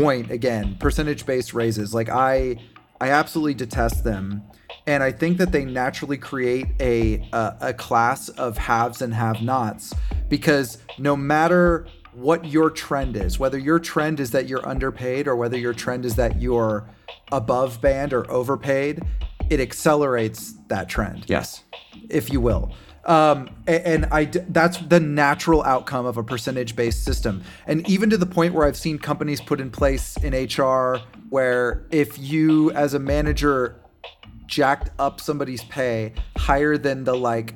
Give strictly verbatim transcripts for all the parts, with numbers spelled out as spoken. point again, percentage-based raises. Like I, I absolutely detest them, and I think that they naturally create a a, a class of haves and have-nots, because no matter what your trend is, whether your trend is that you're underpaid or whether your trend is that you're above band or overpaid, it accelerates that trend. Yes, if you will. Um, and, and I, that's the natural outcome of a percentage-based system. And even to the point where I've seen companies put in place in H R where if you as a manager jacked up somebody's pay higher than the like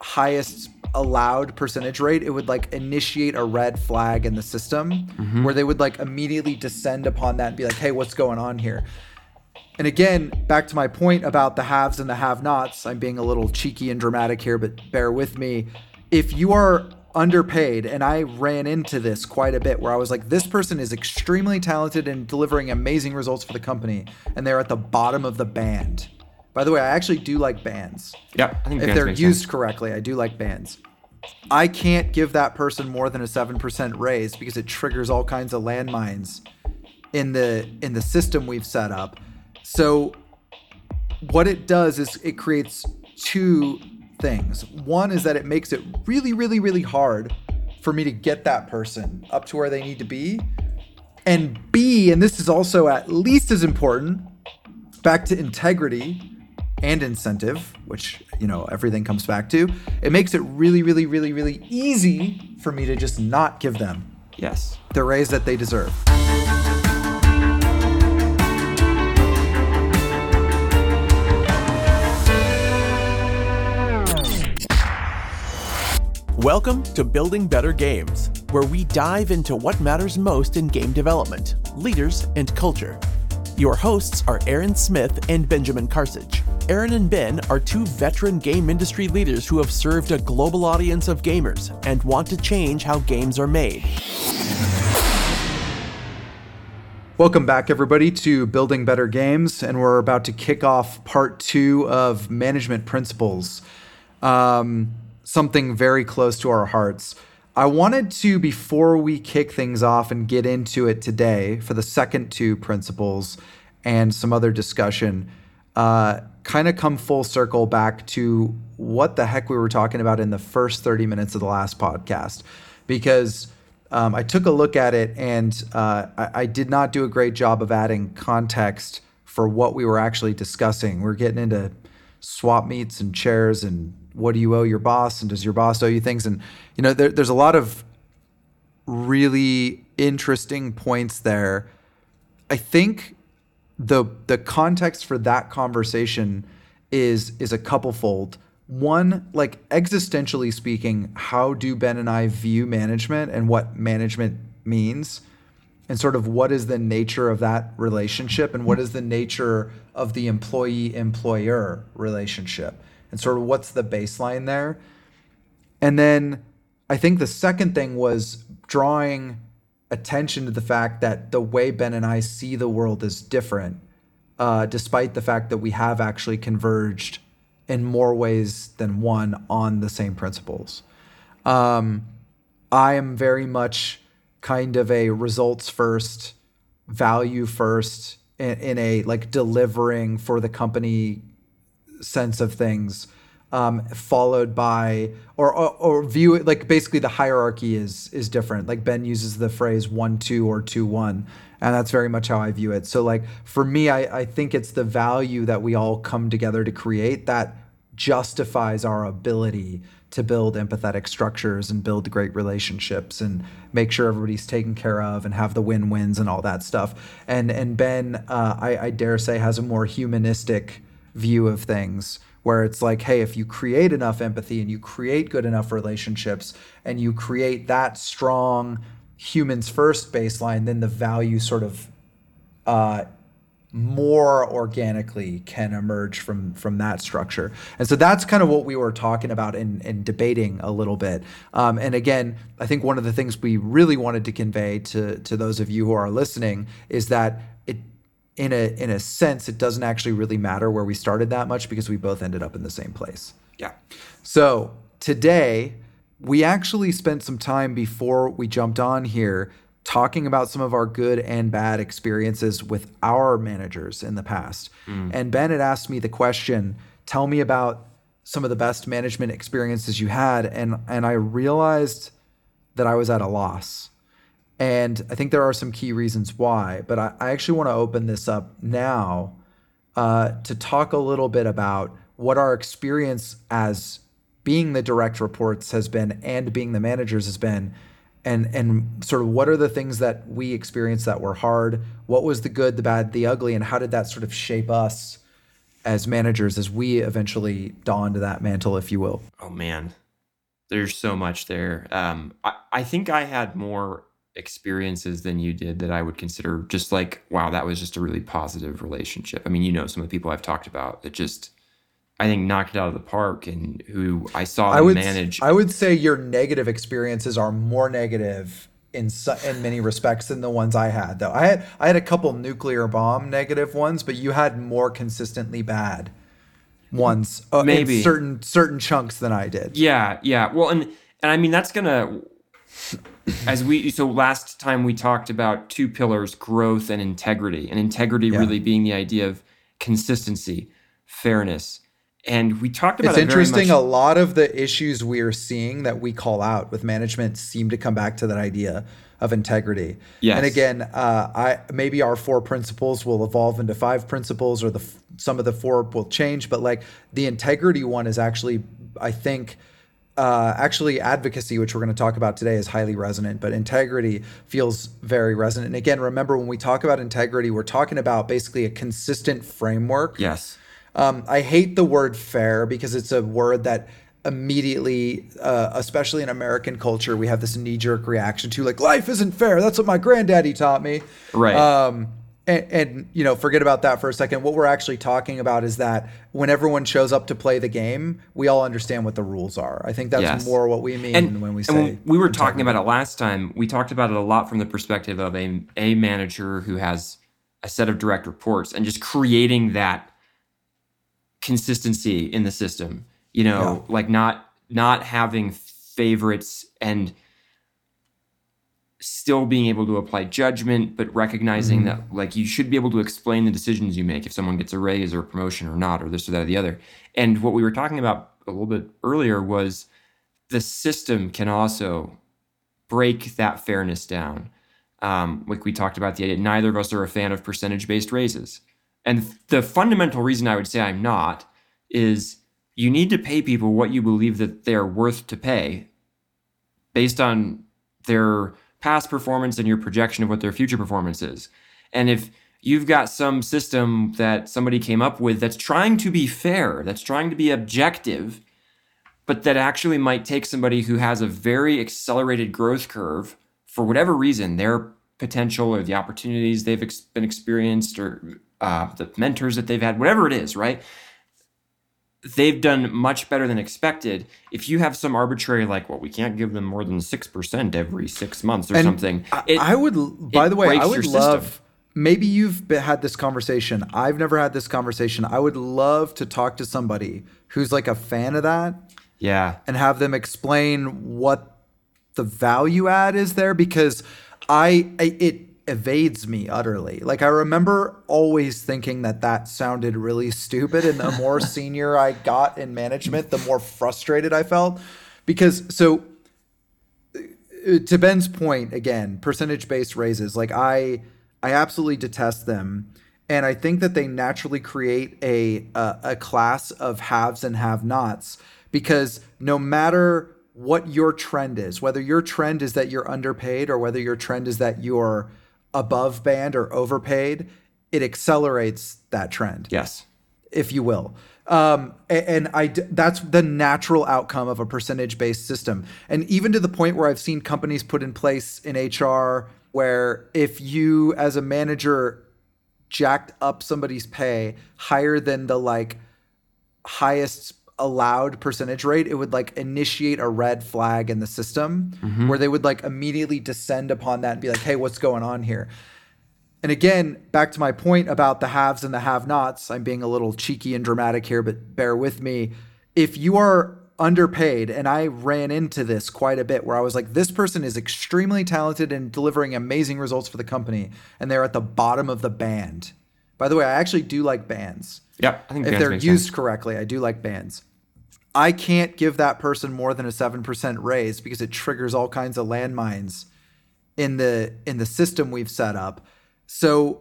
highest allowed percentage rate, it would like initiate a red flag in the system, mm-hmm. where they would like immediately descend upon that and be like, hey, what's going on here? And again, back to my point about the haves and the have-nots, I'm being a little cheeky and dramatic here, but bear with me. If you are underpaid, and I ran into this quite a bit where I was like, this person is extremely talented and delivering amazing results for the company, and they're at the bottom of the band. By the way, I actually do like bands. Yeah, I think if they're used sense. correctly, I do like bands. I can't give that person more than a seven percent raise because it triggers all kinds of landmines in the in the system we've set up. So what it does is it creates two things. One is that it makes it really, really, really hard for me to get that person up to where they need to be. And B, and this is also at least as important, back to integrity and incentive, which, you know, everything comes back to, it makes it really, really, really, really easy for me to just not give them yes. the raise that they deserve. Welcome to Building Better Games, where we dive into what matters most in game development, leaders, and culture. Your hosts are Aaron Smith and Benjamin Karsic. Aaron and Ben are two veteran game industry leaders who have served a global audience of gamers and want to change how games are made. Welcome back, everybody, to Building Better Games, and we're about to kick off part two of Management Principles. Um... Something very close to our hearts. I wanted to, before we kick things off and get into it today for the second two principles and some other discussion, uh, kind of come full circle back to what the heck we were talking about in the first thirty minutes of the last podcast, because um, I took a look at it and uh, I, I did not do a great job of adding context for what we were actually discussing. We're getting into swap meets and chairs and what do you owe your boss, and does your boss owe you things? And, you know, there, there's a lot of really interesting points there. I think the the context for that conversation is is a couplefold. One, like existentially speaking, how do Ben and I view management and what management means, and sort of what is the nature of that relationship and what is the nature of the employee-employer relationship? And sort of what's the baseline there. And then I think the second thing was drawing attention to the fact that the way Ben and I see the world is different, uh, despite the fact that we have actually converged in more ways than one on the same principles. Um, I am very much kind of a results first, value first, in, in a like delivering for the company sense of things, um, followed by or, or or view it like basically the hierarchy is is different. Like Ben uses the phrase one two or two one, and that's very much how I view it. So like for me, I I think it's the value that we all come together to create that justifies our ability to build empathetic structures and build great relationships and make sure everybody's taken care of and have the win-wins and all that stuff. And and Ben, uh, I I dare say has a more humanistic view of things where it's like, hey, if you create enough empathy and you create good enough relationships and you create that strong humans first baseline, then the value sort of uh, more organically can emerge from from that structure. And so that's kind of what we were talking about and, and debating a little bit. Um, and again, I think one of the things we really wanted to convey to to those of you who are listening is that In a in a sense, it doesn't actually really matter where we started that much because we both ended up in the same place. Yeah. So today, we actually spent some time before we jumped on here talking about some of our good and bad experiences with our managers in the past. Mm. And Ben had asked me the question, tell me about some of the best management experiences you had. And, and I realized that I was at a loss. And I think there are some key reasons why, but I, I actually want to open this up now uh, to talk a little bit about what our experience as being the direct reports has been and being the managers has been, and and sort of what are the things that we experienced that were hard, what was the good, the bad, the ugly, and how did that sort of shape us as managers as we eventually donned that mantle, if you will. Oh man, there's so much there. Um, I, I think I had more experiences than you did that I would consider just like, wow, that was just a really positive relationship. I mean, you know, some of the people I've talked about that just, I think, knocked it out of the park and who I saw I would, manage. I would say your negative experiences are more negative in so, in many respects than the ones I had, though. I had I had a couple nuclear bomb negative ones, but you had more consistently bad ones uh, Maybe. in certain certain chunks than I did. Yeah, yeah. Well, and and I mean, that's going to, as we, so last time we talked about two pillars, growth and integrity, and integrity yeah. really being the idea of consistency, fairness. And we talked about it very much. It's interesting, a lot of the issues we are seeing that we call out with management seem to come back to that idea of integrity. Yes. And again, uh, I maybe our four principles will evolve into five principles, or the some of the four will change. But like the integrity one is actually, I think, uh, actually advocacy, which we're going to talk about today, is highly resonant. But integrity feels very resonant. And again, remember when we talk about integrity, we're talking about basically a consistent framework. Yes. Um, I hate the word fair because it's a word that immediately, uh, especially in American culture, we have this knee-jerk reaction to like, life isn't fair. That's what my granddaddy taught me. Right. Um, and, and, you know, forget about that for a second. What we're actually talking about is that when everyone shows up to play the game, we all understand what the rules are. I think that's yes. more what we mean and, when we say. And when we were talking about it last time. We talked about it a lot from the perspective of a, a manager who has a set of direct reports and just creating that consistency in the system, you know, yeah. like not not having favorites and still being able to apply judgment, but recognizing mm-hmm. that like you should be able to explain the decisions you make if someone gets a raise or a promotion or not, or this or that or the other. And what we were talking about a little bit earlier was the system can also break that fairness down. Um, like we talked about the idea, neither of us are a fan of percentage-based raises. And the fundamental reason I would say I'm not is you need to pay people what you believe that they're worth to pay based on their past performance and your projection of what their future performance is. And if you've got some system that somebody came up with that's trying to be fair, that's trying to be objective, but that actually might take somebody who has a very accelerated growth curve for whatever reason, their potential or the opportunities they've ex- been experienced or Uh, the mentors that they've had, whatever it is, right? They've done much better than expected. If you have some arbitrary, like, well, we can't give them more than six percent every six months or and something. I, it, I would, by the way, I would love, system. maybe you've been, had this conversation. I've never had this conversation. I would love to talk to somebody who's like a fan of that. Yeah. And have them explain what the value add is there, because I, I it, evades me utterly. Like I remember always thinking that that sounded really stupid, and the more senior I got in management, the more frustrated I felt, because so to Ben's point again, percentage-based raises, like I I absolutely detest them, and I think that they naturally create a a, a class of haves and have-nots, because no matter what your trend is, whether your trend is that you're underpaid or whether your trend is that you're above band or overpaid, it accelerates that trend. Yes. If you will. Um, and I, that's the natural outcome of a percentage-based system. And even to the point where I've seen companies put in place in H R where if you as a manager jacked up somebody's pay higher than the like highest allowed percentage rate, it would like initiate a red flag in the system mm-hmm. where they would like immediately descend upon that and be like, hey, what's going on here? And again, back to my point about the haves and the have-nots, I'm being a little cheeky and dramatic here, but bear with me. If you are underpaid, and I ran into this quite a bit where I was like, this person is extremely talented and delivering amazing results for the company, and they're at the bottom of the band. By the way, I actually do like bands. Yeah, I think if bands they're used sense. correctly, I do like bands. I can't give that person more than a seven percent raise because it triggers all kinds of landmines in the in the system we've set up. So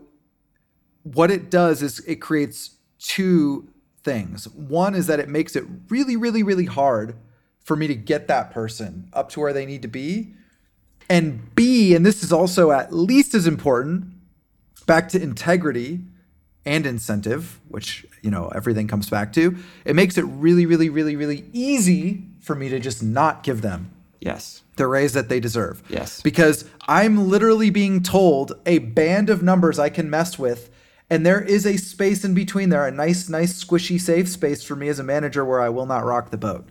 what it does is it creates two things. One is that it makes it really, really, really hard for me to get that person up to where they need to be. And B, and this is also at least as important, back to integrity and incentive, which, you know, everything comes back to, it makes it really, really, really, really easy for me to just not give them yes. the raise that they deserve. Yes. Because I'm literally being told a band of numbers I can mess with, and there is a space in between there, a nice, nice, squishy, safe space for me as a manager where I will not rock the boat.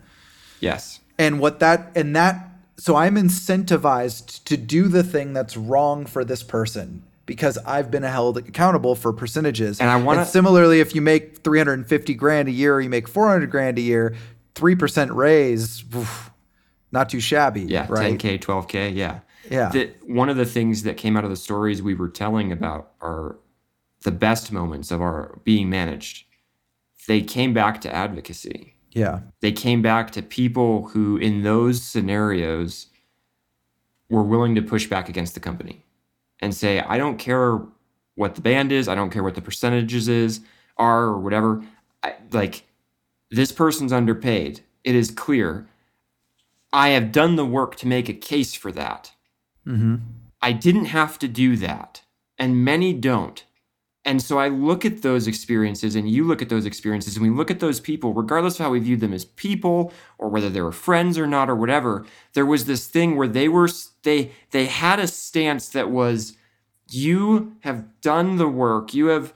Yes. And what that, and that, so I'm incentivized to do the thing that's wrong for this person, because I've been held accountable for percentages. And I want to similarly, if you make three hundred fifty grand a year, or you make four hundred grand a year, three percent raise, oof, not too shabby. Yeah. Right? ten K, twelve K. Yeah. Yeah. The, one of the things that came out of the stories we were telling about our, the best moments of our being managed, they came back to advocacy. Yeah. They came back to people who in those scenarios were willing to push back against the company and say, I don't care what the band is, I don't care what the percentages is, are, or whatever. I, like, this person's underpaid. It is clear. I have done the work to make a case for that. Mm-hmm. I didn't have to do that, and many don't. And so I look at those experiences, and you look at those experiences, and we look at those people, regardless of how we viewed them as people or whether they were friends or not or whatever, there was this thing where they were they they had a stance that was, you have done the work, you have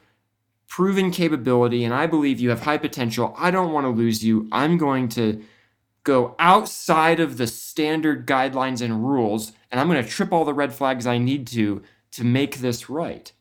proven capability, and I believe you have high potential. I don't want to lose you. I'm going to go outside of the standard guidelines and rules, and I'm going to trip all the red flags I need to to make this right.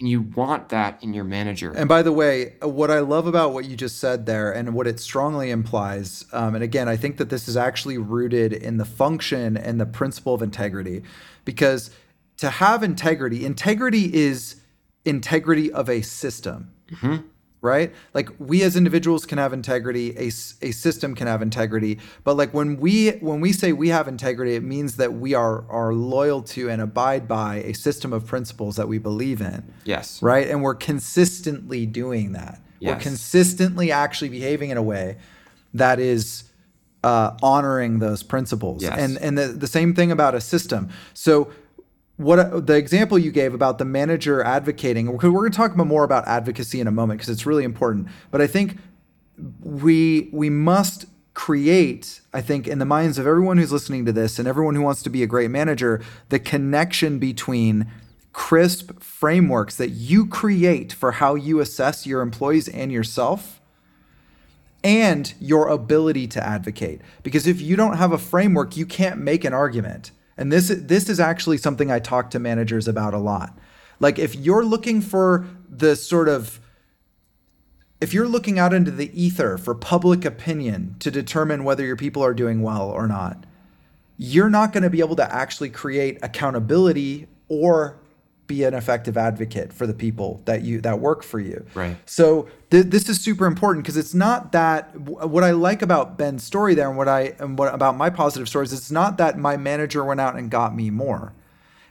And you want that in your manager. And by the way, what I love about what you just said there and what it strongly implies, um, and again, I think that this is actually rooted in the function and the principle of integrity. Because to have integrity, integrity is integrity of a system, mm-hmm. right? Like, we as individuals can have integrity, a, a system can have integrity. But like when we when we say we have integrity, it means that we are are loyal to and abide by a system of principles that we believe in. Yes. Right? And we're consistently doing that. Yes. We're consistently actually behaving in a way that is uh, honoring those principles. Yes. And and the, the same thing about a system. So What the example you gave about the manager advocating, we're going to talk more about advocacy in a moment because it's really important. But I think we we must create, I think, in the minds of everyone who's listening to this and everyone who wants to be a great manager, the connection between crisp frameworks that you create for how you assess your employees and yourself and your ability to advocate. Because if you don't have a framework, you can't make an argument. And this, this is actually something I talk to managers about a lot. Like, if you're looking for the sort of, if you're looking out into the ether for public opinion to determine whether your people are doing well or not, you're not going to be able to actually create accountability or be an effective advocate for the people that you that work for you. Right. So th- this is super important because it's not that what I like about Ben's story there and what I and what about my positive stories. It's not that my manager went out and got me more.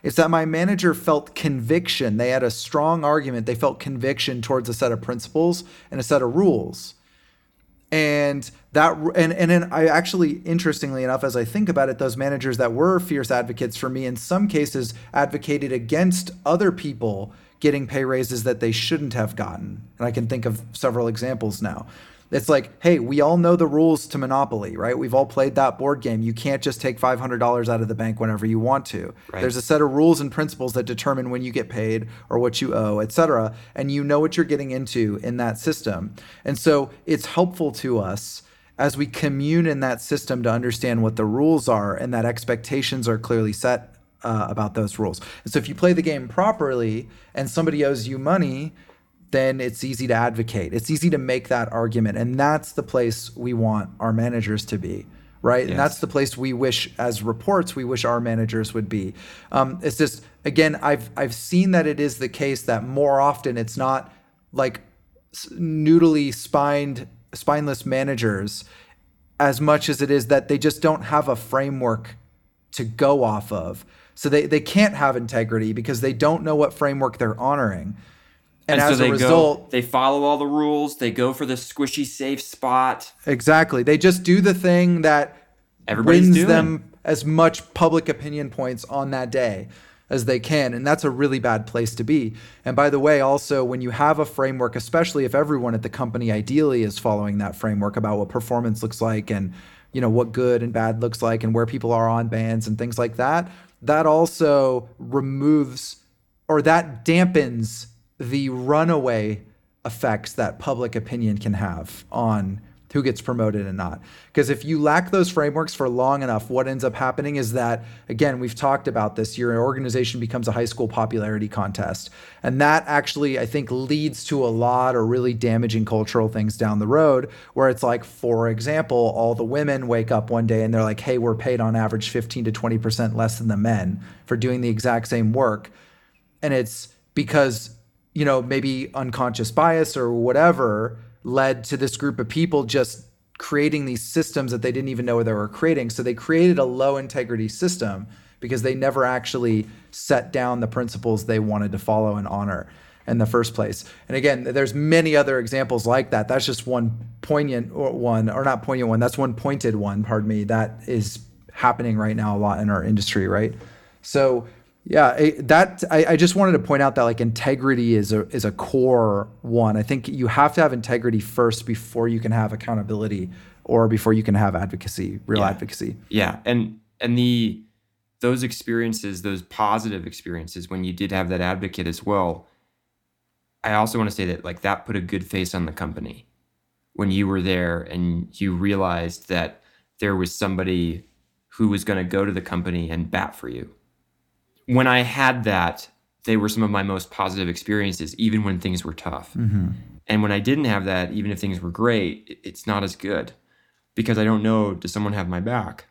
It's that my manager felt conviction. They had a strong argument. They felt conviction towards a set of principles and a set of rules. And that, and and then I actually, interestingly enough, as I think about it, those managers that were fierce advocates for me, in some cases, advocated against other people getting pay raises that they shouldn't have gotten. And I can think of several examples now. It's like, hey, we all know the rules to Monopoly, right? We've all played that board game. You can't just take five hundred dollars out of the bank whenever you want to. Right. There's a set of rules and principles that determine when you get paid or what you owe, et cetera. And you know what you're getting into in that system. And so it's helpful to us as we commune in that system to understand what the rules are and that expectations are clearly set uh, about those rules. And so if you play the game properly and somebody owes you money, then it's easy to advocate. It's easy to make that argument. And that's the place we want our managers to be, right? Yes. And that's the place we wish, as reports, we wish our managers would be. Um, it's just, again, I've I've seen that it is the case that more often it's not like noodly spined, spineless managers as much as it is that they just don't have a framework to go off of. So they, they can't have integrity because they don't know what framework they're honoring. And, and as so a result, go, they follow all the rules. They go for the squishy, safe spot. Exactly. They just do the thing that Everybody's wins doing. them as much public opinion points on that day as they can. And that's a really bad place to be. And by the way, also, when you have a framework, especially if everyone at the company ideally is following that framework about what performance looks like and, you know, what good and bad looks like and where people are on bands and things like that, that also removes or that dampens the runaway effects that public opinion can have on who gets promoted and not. Because if you lack those frameworks for long enough, what ends up happening is that, again, we've talked about this, your organization becomes a high school popularity contest. And that actually, I think, leads to a lot of really damaging cultural things down the road, where it's like, for example, all the women wake up one day and they're like, hey, we're paid on average fifteen to twenty percent less than the men for doing the exact same work. And it's because, you know, maybe unconscious bias or whatever led to this group of people just creating these systems that they didn't even know they were creating. So they created a low integrity system because they never actually set down the principles they wanted to follow and honor in the first place. And again, there's many other examples like that. That's just one poignant one, or not poignant one, that's one pointed one, pardon me, that is happening right now a lot in our industry, right? So yeah, it, that I, I just wanted to point out that like integrity is a is a core one. I think you have to have integrity first before you can have accountability or before you can have advocacy, real yeah. advocacy. Yeah, and and the those experiences, those positive experiences, when you did have that advocate as well, I also want to say that like that put a good face on the company when you were there and you realized that there was somebody who was going to go to the company and bat for you. When I had that, they were some of my most positive experiences, even when things were tough. Mm-hmm. And when I didn't have that, even if things were great, it's not as good because I don't know, does someone have my back?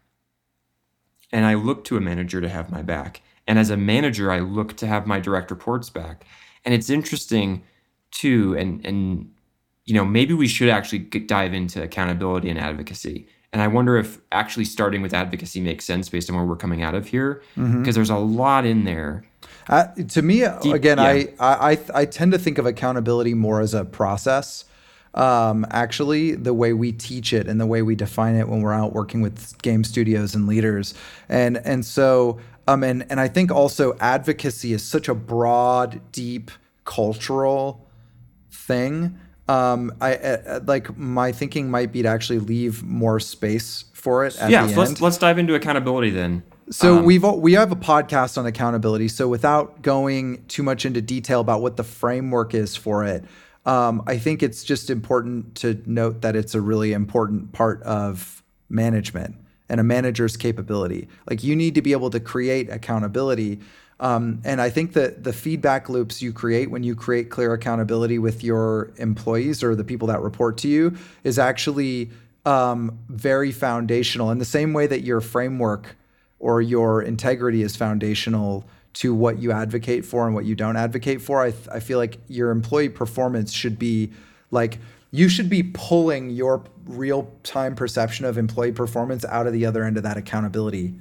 And I look to a manager to have my back. And as a manager, I look to have my direct reports back. And it's interesting too, and, and you know, maybe we should actually dive into accountability and advocacy. And I wonder if actually starting with advocacy makes sense based on where we're coming out of here, because mm-hmm. there's a lot in there. Uh, to me, Deep, again, yeah. I, I I tend to think of accountability more as a process. Um, actually, the way we teach it and the way we define it when we're out working with game studios and leaders, and and so um and and I think also advocacy is such a broad, deep cultural thing. Um, I, I like my thinking might be to actually leave more space for it. At yeah, the so let's end. let's dive into accountability then. So um, we've we have a podcast on accountability. So without going too much into detail about what the framework is for it, um, I think it's just important to note that it's a really important part of management and a manager's capability. Like you need to be able to create accountability. Um, and I think that the feedback loops you create when you create clear accountability with your employees or the people that report to you is actually um, very foundational in the same way that your framework or your integrity is foundational to what you advocate for and what you don't advocate for. I, th- I feel like your employee performance should be like, you should be pulling your real-time perception of employee performance out of the other end of that accountability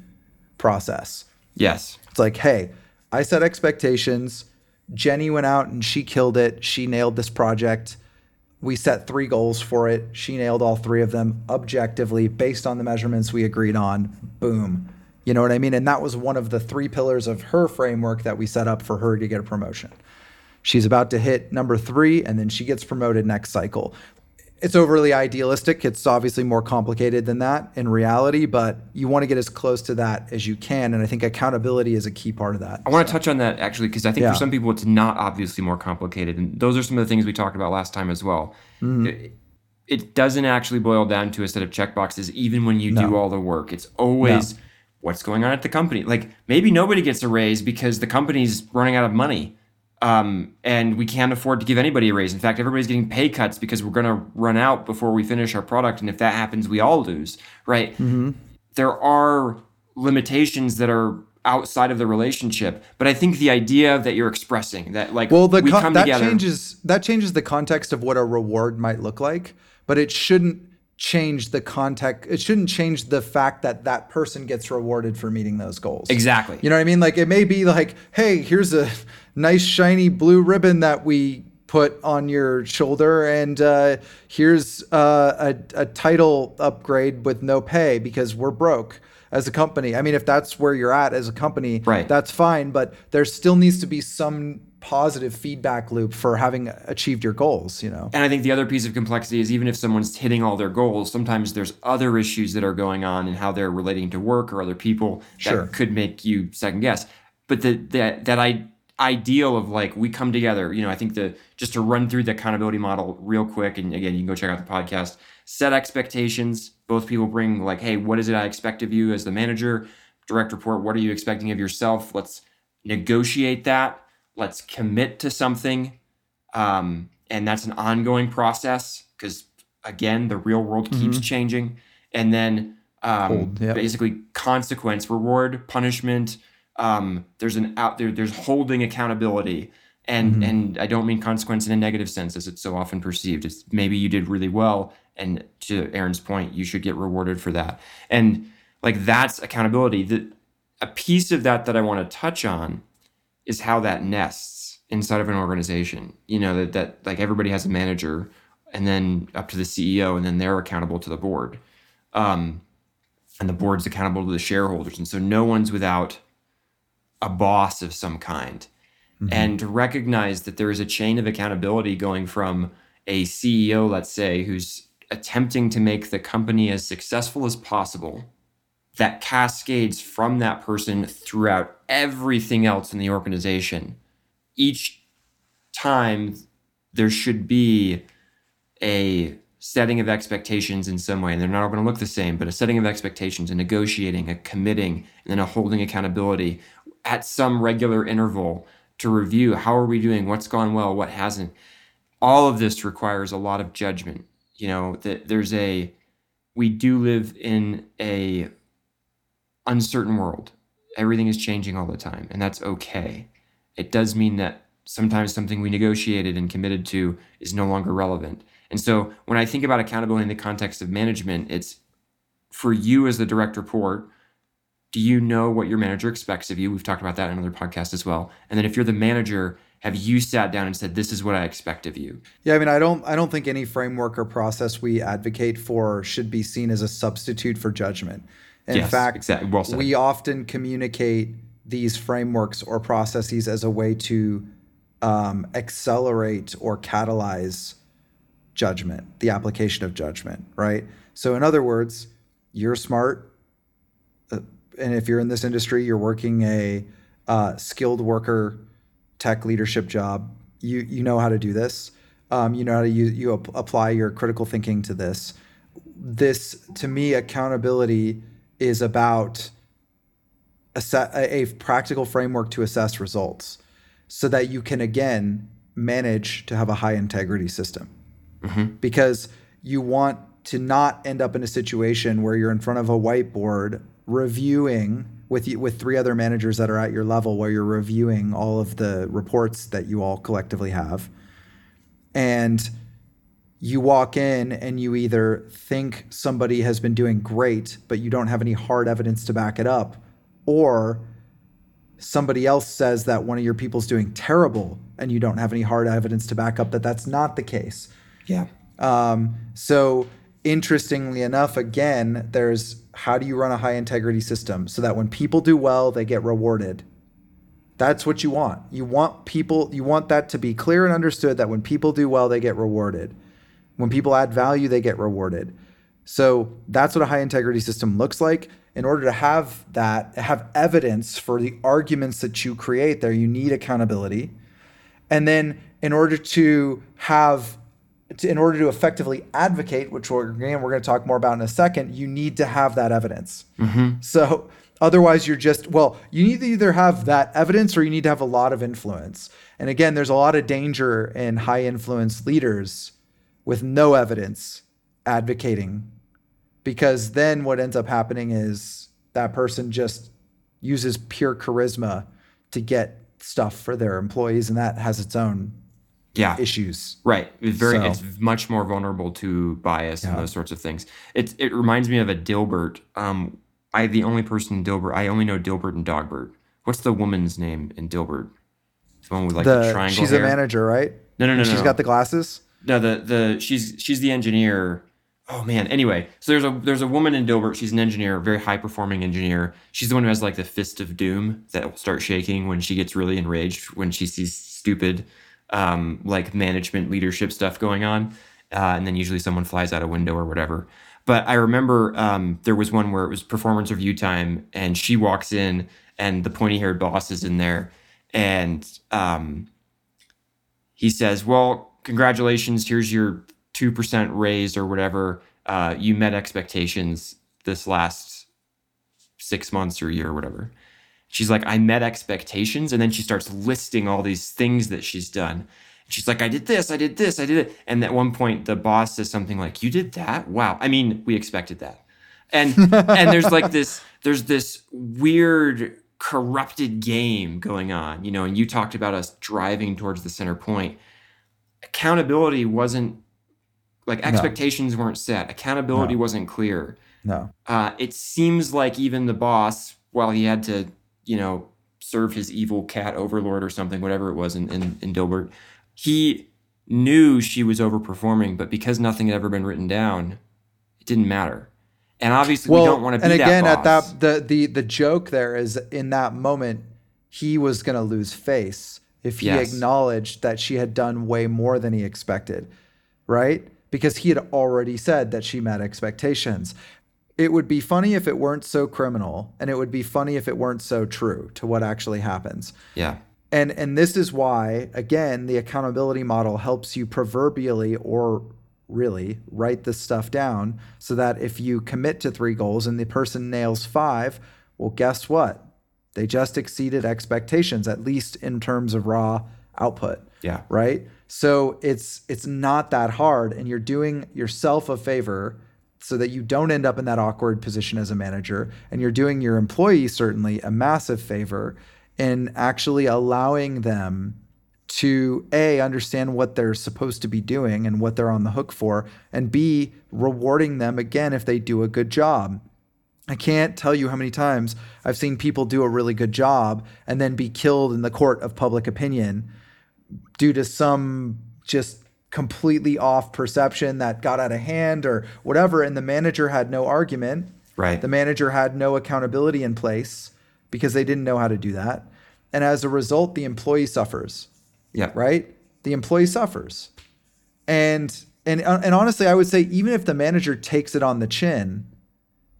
process. Yes. It's like, hey, I set expectations. Jenny went out and she killed it. She nailed this project. We set three goals for it. She nailed all three of them objectively based on the measurements we agreed on. Boom. You know what I mean? And that was one of the three pillars of her framework that we set up for her to get a promotion. She's about to hit number three, and then she gets promoted next cycle. It's overly idealistic. It's obviously more complicated than that in reality, but you want to get as close to that as you can. And I think accountability is a key part of that. I so. want to touch on that actually, because I think yeah. for some people, it's not obviously more complicated. And those are some of the things we talked about last time as well. Mm. It, it doesn't actually boil down to a set of checkboxes, even when you no. do all the work. It's always no. what's going on at the company. Like maybe nobody gets a raise because the company's running out of money. Um, and we can't afford to give anybody a raise. In fact, everybody's getting pay cuts because we're going to run out before we finish our product. And if that happens, we all lose, right? Mm-hmm. There are limitations that are outside of the relationship. But I think the idea that you're expressing that, like, well, the we con- come that together. Changes, that changes the context of what a reward might look like, but it shouldn't change the context. It shouldn't change the fact that that person gets rewarded for meeting those goals. Exactly. You know what I mean? Like, it may be like, hey, here's a nice shiny blue ribbon that we put on your shoulder, and uh, here's uh, a, a title upgrade with no pay because we're broke as a company. I mean, if that's where you're at as a company, right, that's fine, but there still needs to be some positive feedback loop for having achieved your goals, you know? And I think the other piece of complexity is, even if someone's hitting all their goals, sometimes there's other issues that are going on and how they're relating to work or other people sure. that could make you second guess. But the, the, that I... ideal of, like, we come together, you know, I think the, just to run through the accountability model real quick. And again, you can go check out the podcast, set expectations. Both people bring, like, hey, what is it I expect of you as the manager? Direct report, what are you expecting of yourself? Let's negotiate that. Let's commit to something. Um, and that's an ongoing process because, again, the real world mm-hmm. keeps changing. And then um, Old, yep. basically consequence, reward, punishment, Um, there's an out there, there's holding accountability. And, mm-hmm. and I don't mean consequence in a negative sense as it's so often perceived. It's maybe you did really well, and to Aaron's point, you should get rewarded for that. And, like, that's accountability. The, a piece of that that I want to touch on is how that nests inside of an organization. You know, that, that like everybody has a manager, and then up to the C E O, and then they're accountable to the board. Um, and the board's accountable to the shareholders. And so no one's without a boss of some kind, mm-hmm. and to recognize that there is a chain of accountability going from a C E O, let's say, who's attempting to make the company as successful as possible, that cascades from that person throughout everything else in the organization. Each time there should be a setting of expectations in some way, and they're not all going to look the same, but a setting of expectations, a negotiating, a committing, and then a holding accountability at some regular interval to review how are we doing, what's gone well, what hasn't. All of this requires a lot of judgment. You know, that there's a, we do live in a uncertain world. Everything is changing all the time, and that's okay. It does mean that sometimes something we negotiated and committed to is no longer relevant. And so when I think about accountability in the context of management, it's for you as the direct report, do you know what your manager expects of you? We've talked about that in another podcast as well. And then if you're the manager, have you sat down and said, this is what I expect of you? Yeah, I mean, I don't I don't think any framework or process we advocate for should be seen as a substitute for judgment. In yes, fact, exactly. Well said. We often communicate these frameworks or processes as a way to um, accelerate or catalyze judgment, the application of judgment, right? So in other words, you're smart, uh, and if you're in this industry, you're working a uh, skilled worker tech leadership job. You you know how to do this. Um, you know how to you, you ap- apply your critical thinking to this. This, to me, accountability is about a, set, a, a practical framework to assess results, so that you can again manage to have a high integrity system. Mm-hmm. Because you want to not end up in a situation where you're in front of a whiteboard reviewing with you, with three other managers that are at your level, where you're reviewing all of the reports that you all collectively have. And you walk in and you either think somebody has been doing great, but you don't have any hard evidence to back it up, or somebody else says that one of your people's doing terrible and you don't have any hard evidence to back up that that's not the case. Yeah. Um, so interestingly enough, again, there's how do you run a high integrity system so that when people do well, they get rewarded. That's what you want. You want people, you want that to be clear and understood that when people do well, they get rewarded. When people add value, they get rewarded. So that's what a high integrity system looks like. In order to have that, have evidence for the arguments that you create there, you need accountability. And then in order to have in order to effectively advocate, which we're, again, we're going to talk more about in a second, you need to have that evidence. Mm-hmm. So Otherwise, you're just, well, you need to either have that evidence or you need to have a lot of influence. And again, there's a lot of danger in high influence leaders with no evidence advocating, because then what ends up happening is that person just uses pure charisma to get stuff for their employees, and that has its own yeah. issues. Right. It's very so, it's much more vulnerable to bias yeah. and those sorts of things. It it reminds me of a Dilbert. Um, I the only person in Dilbert, I only know Dilbert and Dogbert. What's the woman's name in Dilbert? The one with like the, the triangle She's hair. A manager, right? No, no, no, and no. She's no. got the glasses? No, the the she's she's the engineer. Oh man. Anyway, so there's a there's a woman in Dilbert. She's an engineer, a very high performing engineer. She's the one who has like the fist of doom that will start shaking when she gets really enraged when she sees stupid um, like management leadership stuff going on, uh, and then usually someone flies out a window or whatever. But I remember um, there was one where it was performance review time, and she walks in, and the pointy haired boss is in there, and um, he says, "Well, congratulations. Here's your two percent raise or whatever. Uh, you met expectations this last six months or year or whatever." She's like, "I met expectations." And then she starts listing all these things that she's done. And she's like, "I did this, I did this, I did it." And at one point the boss says something like, "You did that? Wow. I mean, we expected that." And, and there's like this, there's this weird corrupted game going on, you know, and you talked about us driving towards the center point. Accountability wasn't like expectations no. weren't set. Accountability no. wasn't clear. No. Uh, it seems like even the boss, while he had to, you know, serve his evil cat overlord or something, whatever it was in, in, in Dilbert, he knew she was overperforming, but because nothing had ever been written down, it didn't matter. And obviously well, we don't want to be that boss. And again, at that, the, the, the joke there is in that moment, he was going to lose face if he yes. acknowledged that she had done way more than he expected, right? Because he had already said that she met expectations. It would be funny if it weren't so criminal, and it would be funny if it weren't so true to what actually happens. Yeah. And and this is why, again, the accountability model helps you proverbially or really write this stuff down so that if you commit to three goals and the person nails five, well, guess what? They just exceeded expectations, at least in terms of raw output. Yeah. Right? So it's it's not that hard, and you're doing yourself a favor so that you don't end up in that awkward position as a manager, and you're doing your employee certainly a massive favor in actually allowing them to A, understand what they're supposed to be doing and what they're on the hook for, and B, rewarding them again if they do a good job. I can't tell you how many times I've seen people do a really good job and then be killed in the court of public opinion due to some just completely off perception that got out of hand or whatever. And the manager had no argument. Right. The manager had no accountability in place because they didn't know how to do that. And as a result, the employee suffers. Yeah. Right. The employee suffers. And, and, and honestly, I would say even if the manager takes it on the chin,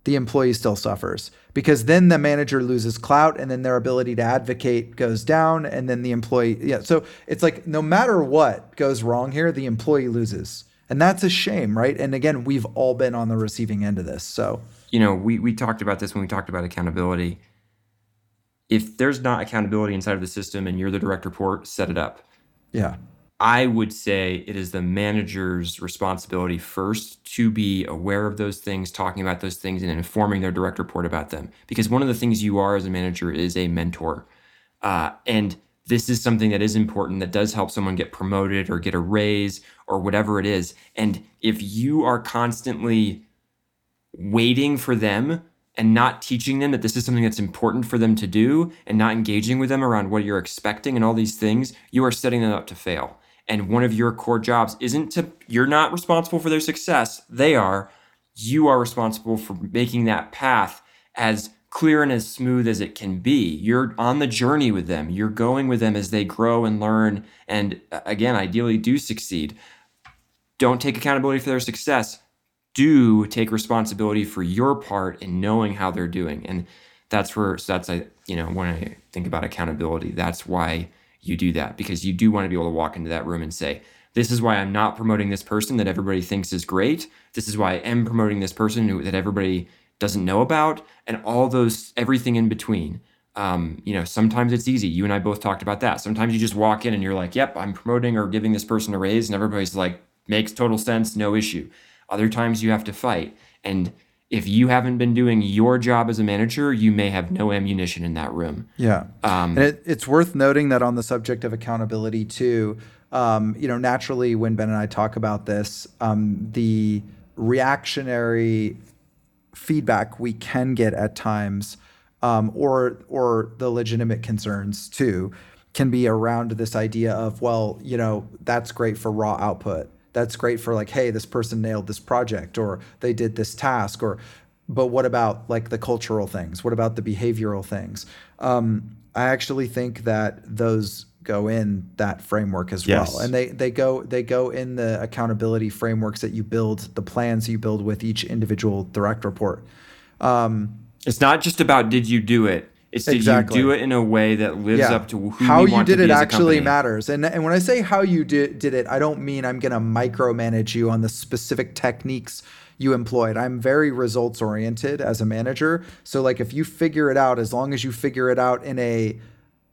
the employee still suffers, because then the manager loses clout, and then their ability to advocate goes down, and then the employee. Yeah. So it's like, no matter what goes wrong here, the employee loses. And that's a shame, right? And again, we've all been on the receiving end of this. So, you know, we, we talked about this when we talked about accountability. If there's not accountability inside of the system and you're the direct report, set it up. Yeah. I would say it is the manager's responsibility first to be aware of those things, talking about those things, and informing their direct report about them. Because one of the things you are as a manager is a mentor. Uh, and this is something that is important, that does help someone get promoted or get a raise or whatever it is. And if you are constantly waiting for them and not teaching them that this is something that's important for them to do and not engaging with them around what you're expecting and all these things, you are setting them up to fail. And one of your core jobs isn't to, you're not responsible for their success. They are. You are responsible for making that path as clear and as smooth as it can be. You're on the journey with them. You're going with them as they grow and learn. And again, ideally do succeed. Don't take accountability for their success. Do take responsibility for your part in knowing how they're doing. And that's where, so that's, I, you know, when I think about accountability, that's why you do that, because you do want to be able to walk into that room and say, this is why I'm not promoting this person that everybody thinks is great. This is why I am promoting this person who, that everybody doesn't know about, and all those, everything in between. Um, you know, sometimes it's easy. You and I both talked about that. Sometimes you just walk in and you're like, yep, I'm promoting or giving this person a raise, and everybody's like, makes total sense, no issue. Other times you have to fight. And if you haven't been doing your job as a manager, you may have no ammunition in that room. Yeah. Um, and it, it's worth noting that on the subject of accountability too, um, you know, naturally when Ben and I talk about this, um, the reactionary feedback we can get at times, um, or or the legitimate concerns too, can be around this idea of, well, you know, that's great for raw output. That's great for like, hey, this person nailed this project, or they did this task, or, but what about like the cultural things? What about the behavioral things? Um, I actually think that those go in that framework as yes. well. And they they go they go in the accountability frameworks that you build, the plans you build with each individual direct report. Um, it's not just about did you do it. It's exactly. Did you do it in a way that lives yeah. up to who how you want to be as a company. How you did it actually matters. And and when I say how you did, did it, I don't mean I'm going to micromanage you on the specific techniques you employed. I'm very results oriented as a manager. So like if you figure it out, as long as you figure it out in a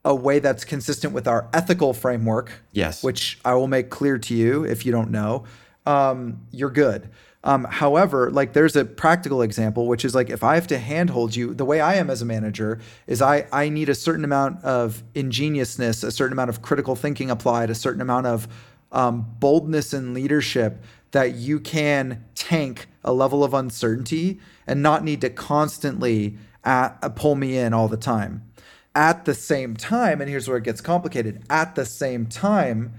a way that's consistent with our ethical framework, yes, which I will make clear to you if you don't know, um, you're good. Um, however, like there's a practical example, which is like if I have to handhold you, the way I am as a manager is I, I need a certain amount of ingeniousness, a certain amount of critical thinking applied, a certain amount of um, boldness in leadership that you can tank a level of uncertainty and not need to constantly at, uh, pull me in all the time. At the same time, and here's where it gets complicated, at the same time,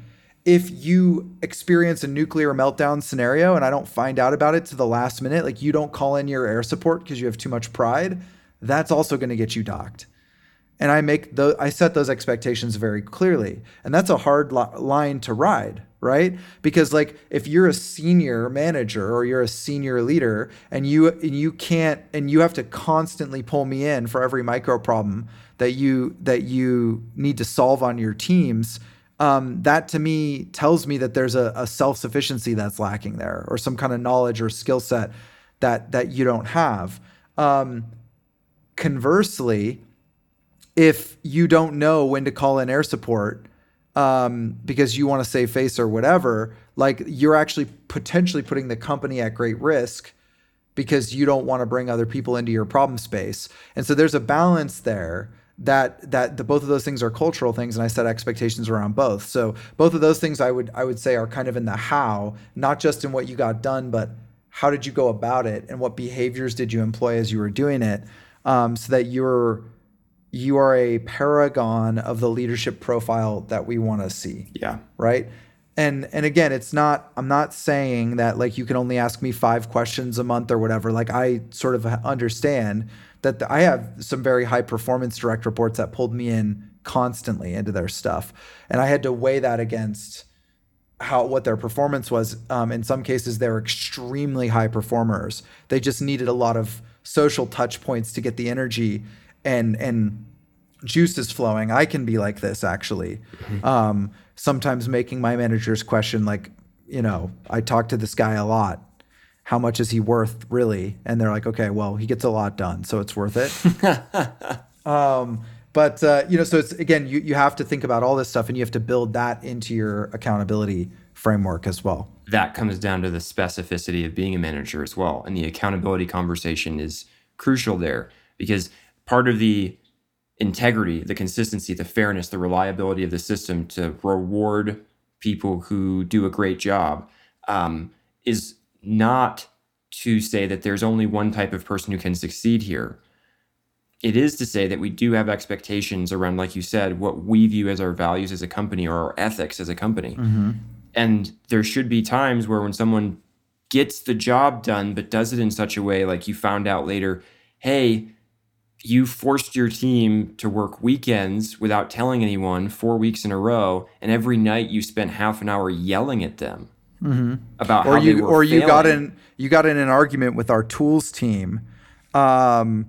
if you experience a nuclear meltdown scenario and I don't find out about it to the last minute, like you don't call in your air support because you have too much pride, that's also going to get you docked. And I make those, I set those expectations very clearly. And that's a hard li- line to ride, right? Because like if you're a senior manager or you're a senior leader and you and you can't and you have to constantly pull me in for every micro problem that you that you need to solve on your teams, Um, that to me tells me that there's a, a self-sufficiency that's lacking there, or some kind of knowledge or skill set that that you don't have. Um, conversely, if you don't know when to call in air support um, because you want to save face or whatever, like you're actually potentially putting the company at great risk because you don't want to bring other people into your problem space. And so there's a balance there. That that the both of those things are cultural things, and I set expectations around both. So both of those things I would I would say are kind of in the how, not just in what you got done, but how did you go about it, and what behaviors did you employ as you were doing it, um, so that you're you are a paragon of the leadership profile that we want to see. Yeah. Right. And and again, it's not I'm not saying that like you can only ask me five questions a month or whatever. Like I sort of understand that the, I have some very high performance direct reports that pulled me in constantly into their stuff. And I had to weigh that against how what their performance was. Um, in some cases, they're extremely high performers. They just needed a lot of social touch points to get the energy and and juices flowing. I can be like this, actually. Mm-hmm. Um, sometimes making my managers question, like, you know, I talk to this guy a lot. How much is he worth really? And they're like, okay, well, he gets a lot done, so it's worth it. um, but, uh, you know, so it's, again, you, you have to think about all this stuff, and you have to build that into your accountability framework as well. That comes down to the specificity of being a manager as well. And the accountability conversation is crucial there, because part of the integrity, the consistency, the fairness, the reliability of the system to reward people who do a great job um, is not to say that there's only one type of person who can succeed here. It is to say that we do have expectations around, like you said, what we view as our values as a company or our ethics as a company. Mm-hmm. And there should be times where when someone gets the job done, but does it in such a way, like you found out later, hey, you forced your team to work weekends without telling anyone four weeks in a row, and every night you spent half an hour yelling at them. Mm-hmm. About or how you they were or failing. you got in you got in an argument with our tools team, um,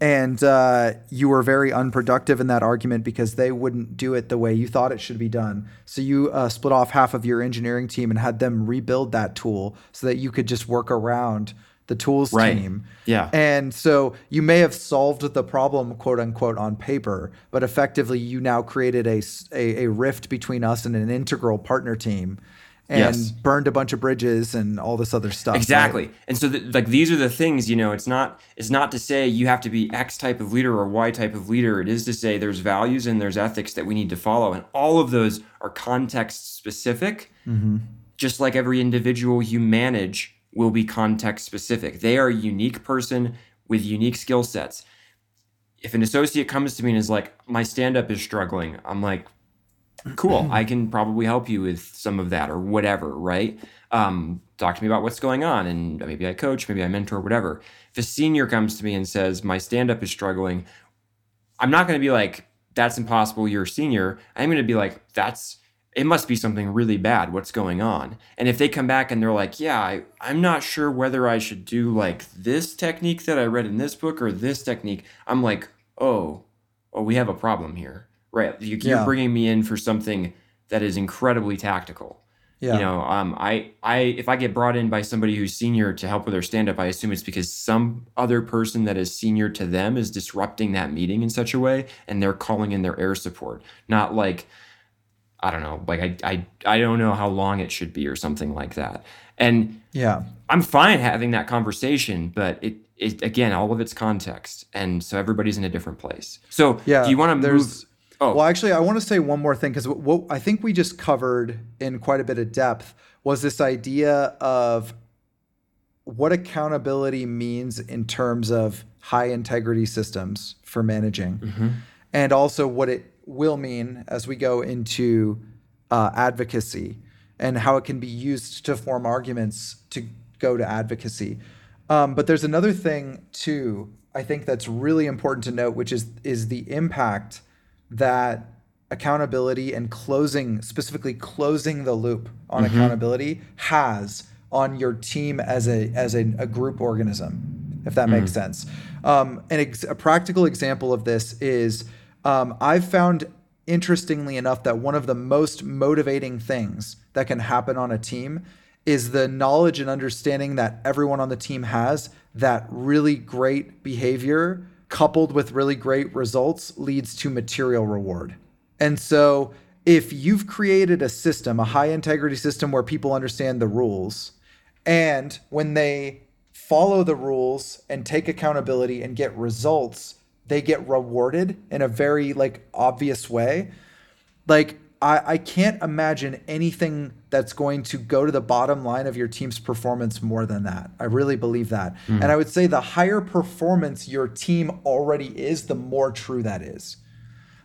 and uh, you were very unproductive in that argument because they wouldn't do it the way you thought it should be done. So you uh, split off half of your engineering team and had them rebuild that tool so that you could just work around the tools right. team. Yeah. And so you may have solved the problem, quote unquote, on paper, but effectively you now created a, a, a rift between us and an integral partner team and yes. burned a bunch of bridges and all this other stuff. Exactly. Right? And so the, like, these are the things, you know, it's not, it's not to say you have to be X type of leader or Y type of leader. It is to say there's values and there's ethics that we need to follow. And all of those are context specific, mm-hmm. just like every individual you manage will be context specific. They are a unique person with unique skill sets. If an associate comes to me and is like, my stand-up is struggling, I'm like, cool, I can probably help you with some of that or whatever, right? Um, talk to me about what's going on, and maybe I coach, maybe I mentor, whatever. If a senior comes to me and says, my stand-up is struggling, I'm not going to be like, that's impossible, you're a senior. I'm going to be like, that's it must be something really bad. What's going on? And if they come back and they're like, yeah, I, I'm not sure whether I should do like this technique that I read in this book or this technique. I'm like, oh, oh, we have a problem here, right? You, you're yeah. bringing me in for something that is incredibly tactical. Yeah. You know, um, I, I, if I get brought in by somebody who's senior to help with their stand-up, I assume it's because some other person that is senior to them is disrupting that meeting in such a way, and they're calling in their air support, not like, I don't know, like I, I I don't know how long it should be or something like that. And yeah, I'm fine having that conversation, but it, it again, all of it's context. And so everybody's in a different place. So yeah, do you want to move? Oh. Well, actually, I want to say one more thing, because what I think we just covered in quite a bit of depth was this idea of what accountability means in terms of high integrity systems for managing, mm-hmm. and also what it will mean as we go into uh, advocacy and how it can be used to form arguments to go to advocacy. Um, but there's another thing too, I think that's really important to note, which is is the impact that accountability and closing, specifically closing the loop on mm-hmm. accountability, has on your team as a as a, a group organism, if that mm. makes sense. Um, an ex- a practical example of this is, Um, I've found, interestingly enough, that one of the most motivating things that can happen on a team is the knowledge and understanding that everyone on the team has that really great behavior coupled with really great results leads to material reward. And so if you've created a system, a high integrity system where people understand the rules, and when they follow the rules and take accountability and get results, they get rewarded in a very like obvious way. Like I, I can't imagine anything that's going to go to the bottom line of your team's performance more than that. I really believe that. Mm. And I would say the higher performance your team already is, the more true that is.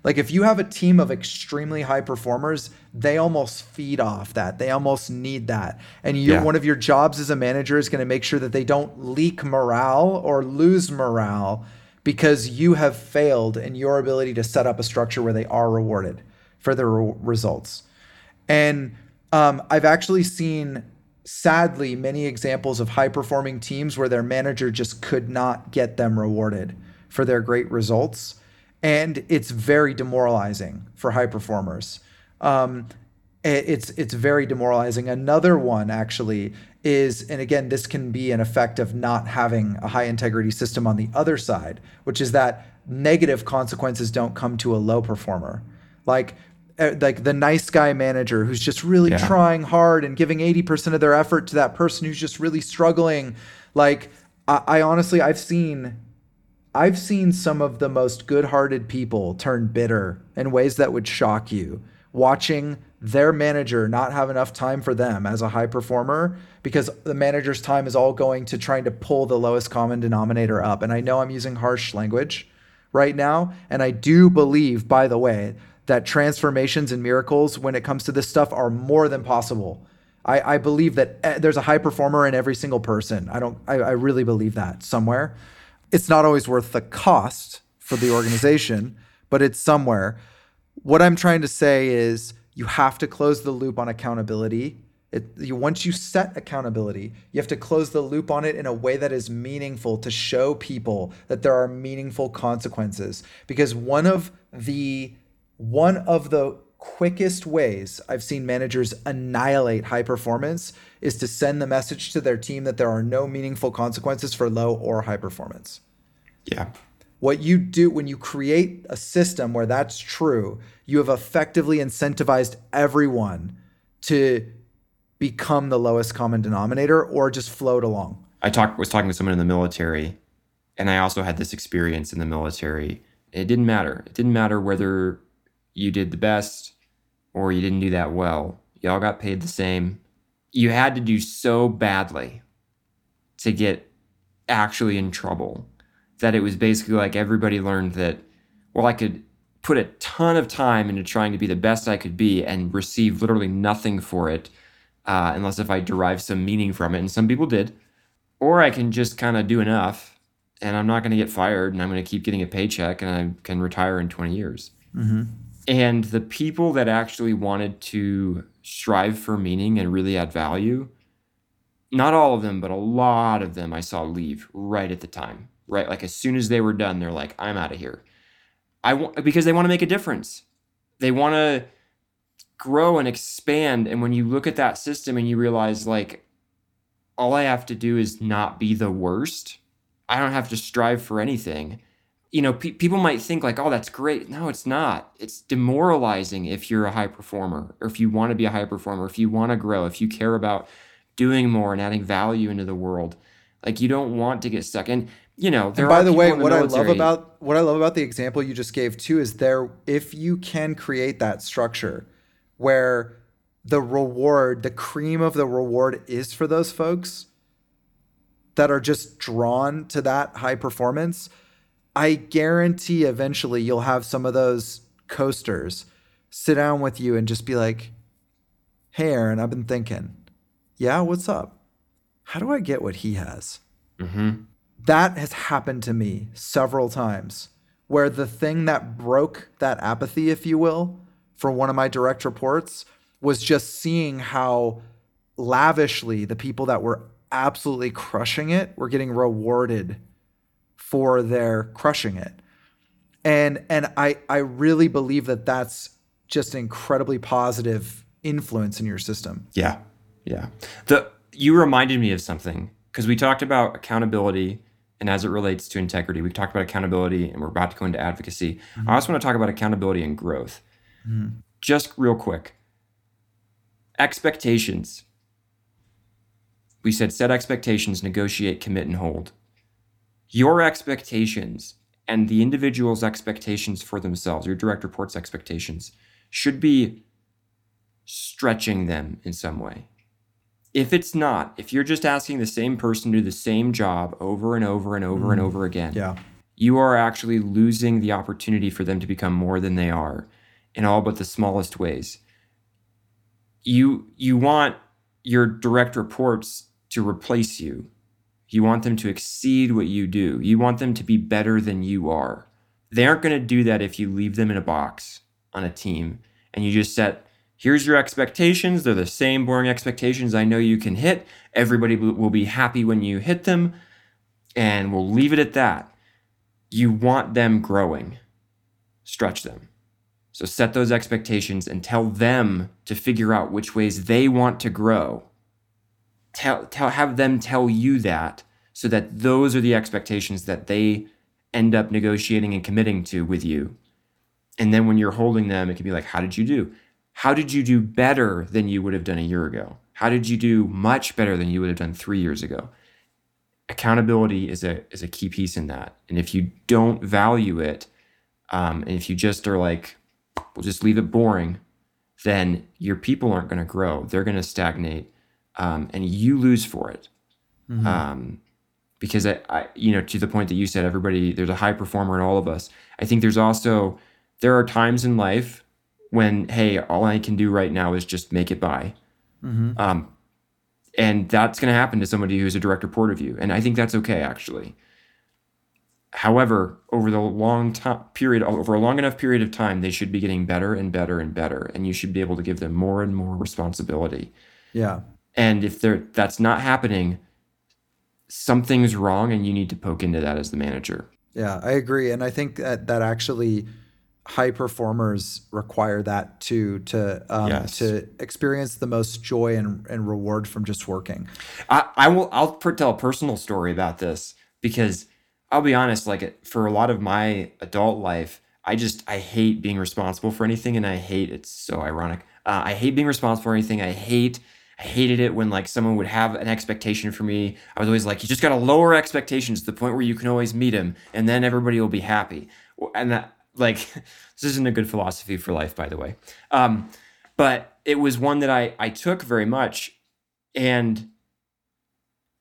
Like if you have a team of extremely high performers, they almost feed off that. They almost need that. And you, yeah. one of your jobs as a manager is going to make sure that they don't leak morale or lose morale because you have failed in your ability to set up a structure where they are rewarded for their re- results. And um, I've actually seen, sadly, many examples of high-performing teams where their manager just could not get them rewarded for their great results. And it's very demoralizing for high performers. Um, it, it's, it's very demoralizing. Another one, actually, is, and again, this can be an effect of not having a high integrity system on the other side, which is that negative consequences don't come to a low performer. Like, like the nice guy manager who's just really yeah. trying hard and giving eighty percent of their effort to that person who's just really struggling. Like, I, I honestly, I've seen, I've seen some of the most good-hearted people turn bitter in ways that would shock you, watching their manager not have enough time for them as a high performer because the manager's time is all going to trying to pull the lowest common denominator up. And I know I'm using harsh language right now. And I do believe, by the way, that transformations and miracles when it comes to this stuff are more than possible. I, I believe that there's a high performer in every single person. I don't, I, I really believe that somewhere. It's not always worth the cost for the organization, but it's somewhere. What I'm trying to say is, you have to close the loop on accountability. It, you, once you set accountability, you have to close the loop on it in a way that is meaningful to show people that there are meaningful consequences. Because one of the one of the quickest ways I've seen managers annihilate high performance is to send the message to their team that there are no meaningful consequences for low or high performance. Yeah. What you do when you create a system where that's true, you have effectively incentivized everyone to become the lowest common denominator or just float along. I talk, was talking with someone in the military, and I also had this experience in the military. It didn't matter. It didn't matter whether you did the best or you didn't do that well. You all got paid the same. You had to do so badly to get actually in trouble that it was basically like everybody learned that, well, I could put a ton of time into trying to be the best I could be and receive literally nothing for it, uh, unless if I derive some meaning from it. And some people did. Or I can just kind of do enough and I'm not going to get fired and I'm going to keep getting a paycheck and I can retire in twenty years. Mm-hmm. And the people that actually wanted to strive for meaning and really add value, not all of them, but a lot of them I saw leave right at the time, right? Like as soon as they were done, they're like, I'm out of here. I want, because they want to make a difference. They want to grow and expand. And when you look at that system and you realize like, all I have to do is not be the worst. I don't have to strive for anything. You know, pe- people might think like, oh, that's great. No, it's not. It's demoralizing if you're a high performer or if you want to be a high performer, if you want to grow, if you care about doing more and adding value into the world. Like you don't want to get stuck. And, you know, there and by are the way, the what military. I love about what I love about the example you just gave too is there, if you can create that structure where the reward, the cream of the reward is for those folks that are just drawn to that high performance, I guarantee eventually you'll have some of those coasters sit down with you and just be like, hey, Aaron, I've been thinking, yeah, what's up? How do I get what he has? Mm-hmm. That has happened to me several times where the thing that broke that apathy, if you will, for one of my direct reports was just seeing how lavishly the people that were absolutely crushing it were getting rewarded for their crushing it. And and I I really believe that that's just an incredibly positive influence in your system. Yeah, yeah. The you reminded me of something, because we talked about accountability and as it relates to integrity. We've talked about accountability and we're about to go into advocacy. Mm-hmm. I also want to talk about accountability and growth. Mm-hmm. Just real quick. Expectations. We said set expectations, negotiate, commit, and hold. Your expectations and the individual's expectations for themselves, your direct report's expectations, should be stretching them in some way. If it's not, if you're just asking the same person to do the same job over and over and over mm. and over again, yeah. you are actually losing the opportunity for them to become more than they are in all but the smallest ways. You you want your direct reports to replace you. You want them to exceed what you do. You want them to be better than you are. They aren't going to do that if you leave them in a box on a team and you just set, here's your expectations. They're the same boring expectations I know you can hit. Everybody will be happy when you hit them, and we'll leave it at that. You want them growing. Stretch them. So set those expectations and tell them to figure out which ways they want to grow. Tell, tell, have them tell you that, so that those are the expectations that they end up negotiating and committing to with you. And then when you're holding them, it can be like, how did you do? How did you do better than you would have done a year ago? How did you do much better than you would have done three years ago? Accountability is a is a key piece in that. And if you don't value it, um, and if you just are like, we'll just leave it boring, then your people aren't going to grow. They're going to stagnate, um, and you lose for it. Mm-hmm. Um, because, I, I, you know, to the point that you said, everybody, there's a high performer in all of us. I think there's also, there are times in life when, hey, all I can do right now is just make it by. Mm-hmm. Um, and that's going to happen to somebody who's a direct report of you. And I think that's okay, actually. However, over the long time period, over a long enough period of time, they should be getting better and better and better, and you should be able to give them more and more responsibility. Yeah. And if they're that's not happening, something's wrong, and you need to poke into that as the manager. Yeah, I agree, and I think that that actually high performers require that too, to um, yes. to experience the most joy and, and reward from just working. I, I will. I'll tell a personal story about this, because I'll be honest. Like, for a lot of my adult life, I just I hate being responsible for anything, and I hate it's so ironic. Uh, I hate being responsible for anything. I hate. I hated it when like someone would have an expectation for me. I was always like, you just got to lower expectations to the point where you can always meet them, and then everybody will be happy. And that, like, this isn't a good philosophy for life, by the way. Um, but it was one that I, I took very much. And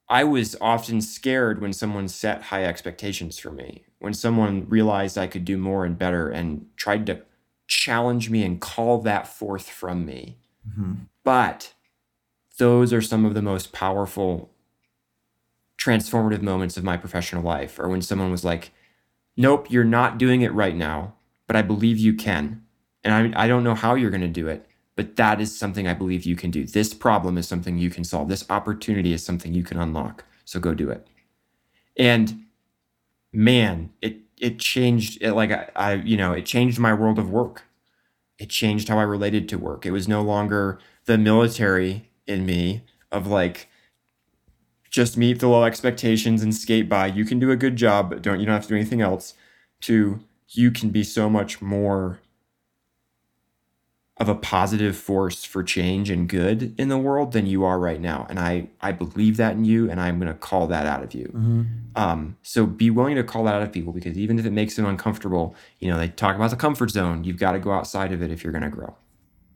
I was often scared when someone set high expectations for me, when someone realized I could do more and better and tried to challenge me and call that forth from me. Mm-hmm. But those are some of the most powerful, transformative moments of my professional life, or when someone was like, nope, you're not doing it right now, but I believe you can. And I, I don't know how you're going to do it, but that is something I believe you can do. This problem is something you can solve. This opportunity is something you can unlock. So go do it. And man, it it changed it. Like I, I you know, it changed my world of work. It changed how I related to work. It was no longer the military in me of like, just meet the low expectations and skate by. You can do a good job, but don't you don't have to do anything else. To you can be so much more of a positive force for change and good in the world than you are right now. And I I believe that in you, and I'm going to call that out of you. Mm-hmm. Um, so be willing to call that out of people, because even if it makes them uncomfortable, you know, they talk about the comfort zone. You've got to go outside of it if you're going to grow.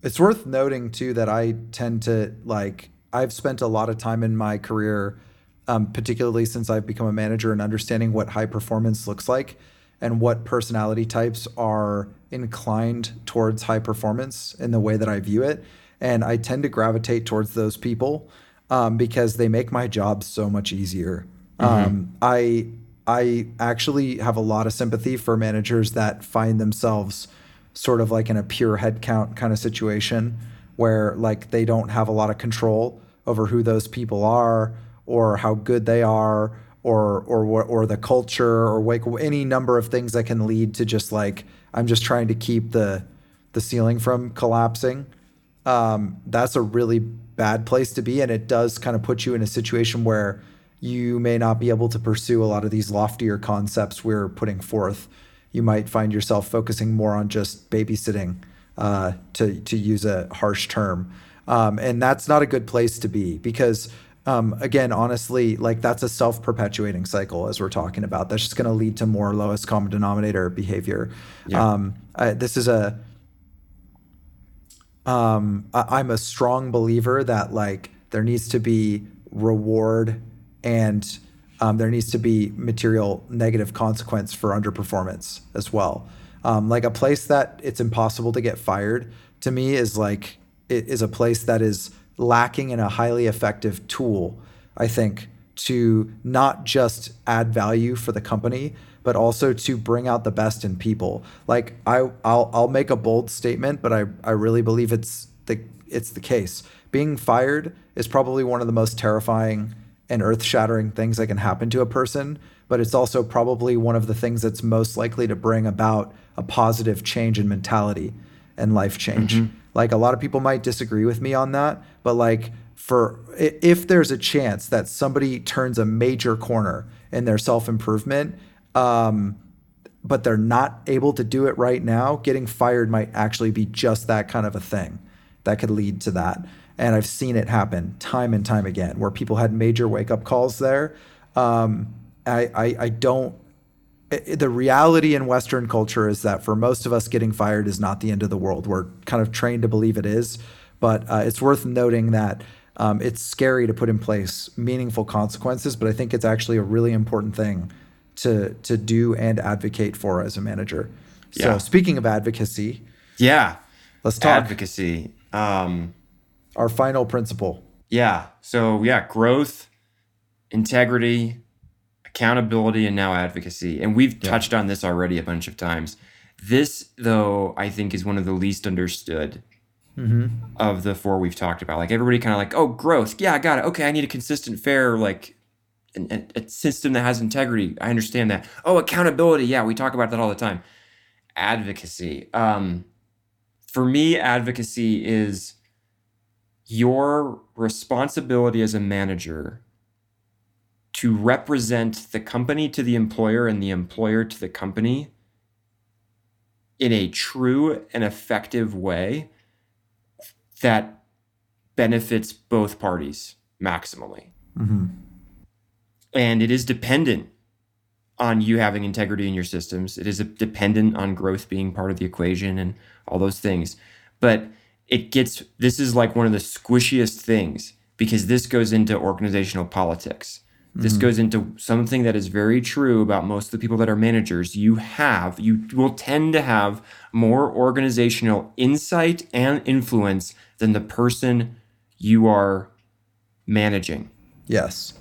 It's worth noting too that I tend to like, I've spent a lot of time in my career, um, particularly since I've become a manager, and understanding what high performance looks like and what personality types are inclined towards high performance in the way that I view it. And I tend to gravitate towards those people um, because they make my job so much easier. Mm-hmm. Um, I, I actually have a lot of sympathy for managers that find themselves sort of like in a pure headcount kind of situation, where like they don't have a lot of control over who those people are, or how good they are, or or or the culture, or like any number of things that can lead to just like, I'm just trying to keep the the ceiling from collapsing. Um, that's a really bad place to be, and it does kind of put you in a situation where you may not be able to pursue a lot of these loftier concepts we're putting forth. You might find yourself focusing more on just babysitting, Uh, to to use a harsh term. Um, and that's not a good place to be, because, um, again, honestly, like that's a self-perpetuating cycle, as we're talking about. That's just going to lead to more lowest common denominator behavior. Yeah. Um, I, this is a, um, I, I'm a strong believer that like there needs to be reward, and um, there needs to be material negative consequence for underperformance as well. Um, like a place that it's impossible to get fired, to me, is like, it is a place that is lacking in a highly effective tool, I think, to not just add value for the company, but also to bring out the best in people. Like I, I'll, I'll make a bold statement, but I, I really believe it's the, it's the case. Being fired is probably one of the most terrifying and earth-shattering things that can happen to a person, but it's also probably one of the things that's most likely to bring about a positive change in mentality and life change. Mm-hmm. Like a lot of people might disagree with me on that, but like for if there's a chance that somebody turns a major corner in their self-improvement, um, but they're not able to do it right now, getting fired might actually be just that kind of a thing that could lead to that. And I've seen it happen time and time again, where people had major wake-up calls there. Um, I, I, I don't, it, the reality in Western culture is that for most of us, getting fired is not the end of the world. We're kind of trained to believe it is, but uh, it's worth noting that um, it's scary to put in place meaningful consequences, but I think it's actually a really important thing to to do and advocate for as a manager. Yeah. So speaking of advocacy. Yeah. Let's talk. Advocacy. Um, Our final principle. Yeah. So yeah, growth, integrity, accountability, and now advocacy. And we've yeah. touched on this already a bunch of times. This, though, I think is one of the least understood mm-hmm. of the four we've talked about. Like everybody kind of like, oh, growth. Yeah, I got it. Okay, I need a consistent, fair, like an, an, a system that has integrity. I understand that. Oh, accountability. Yeah, we talk about that all the time. advocacy. Um, for me, advocacy is your responsibility as a manager to represent the company to the employer and the employer to the company in a true and effective way that benefits both parties maximally. Mm-hmm. And it is dependent on you having integrity in your systems. It is dependent on growth being part of the equation and all those things. But it gets, this is like one of the squishiest things, because this goes into organizational politics. Mm-hmm. This goes into something that is very true about most of the people that are managers. You have, you will tend to have more organizational insight and influence than the person you are managing. Yes.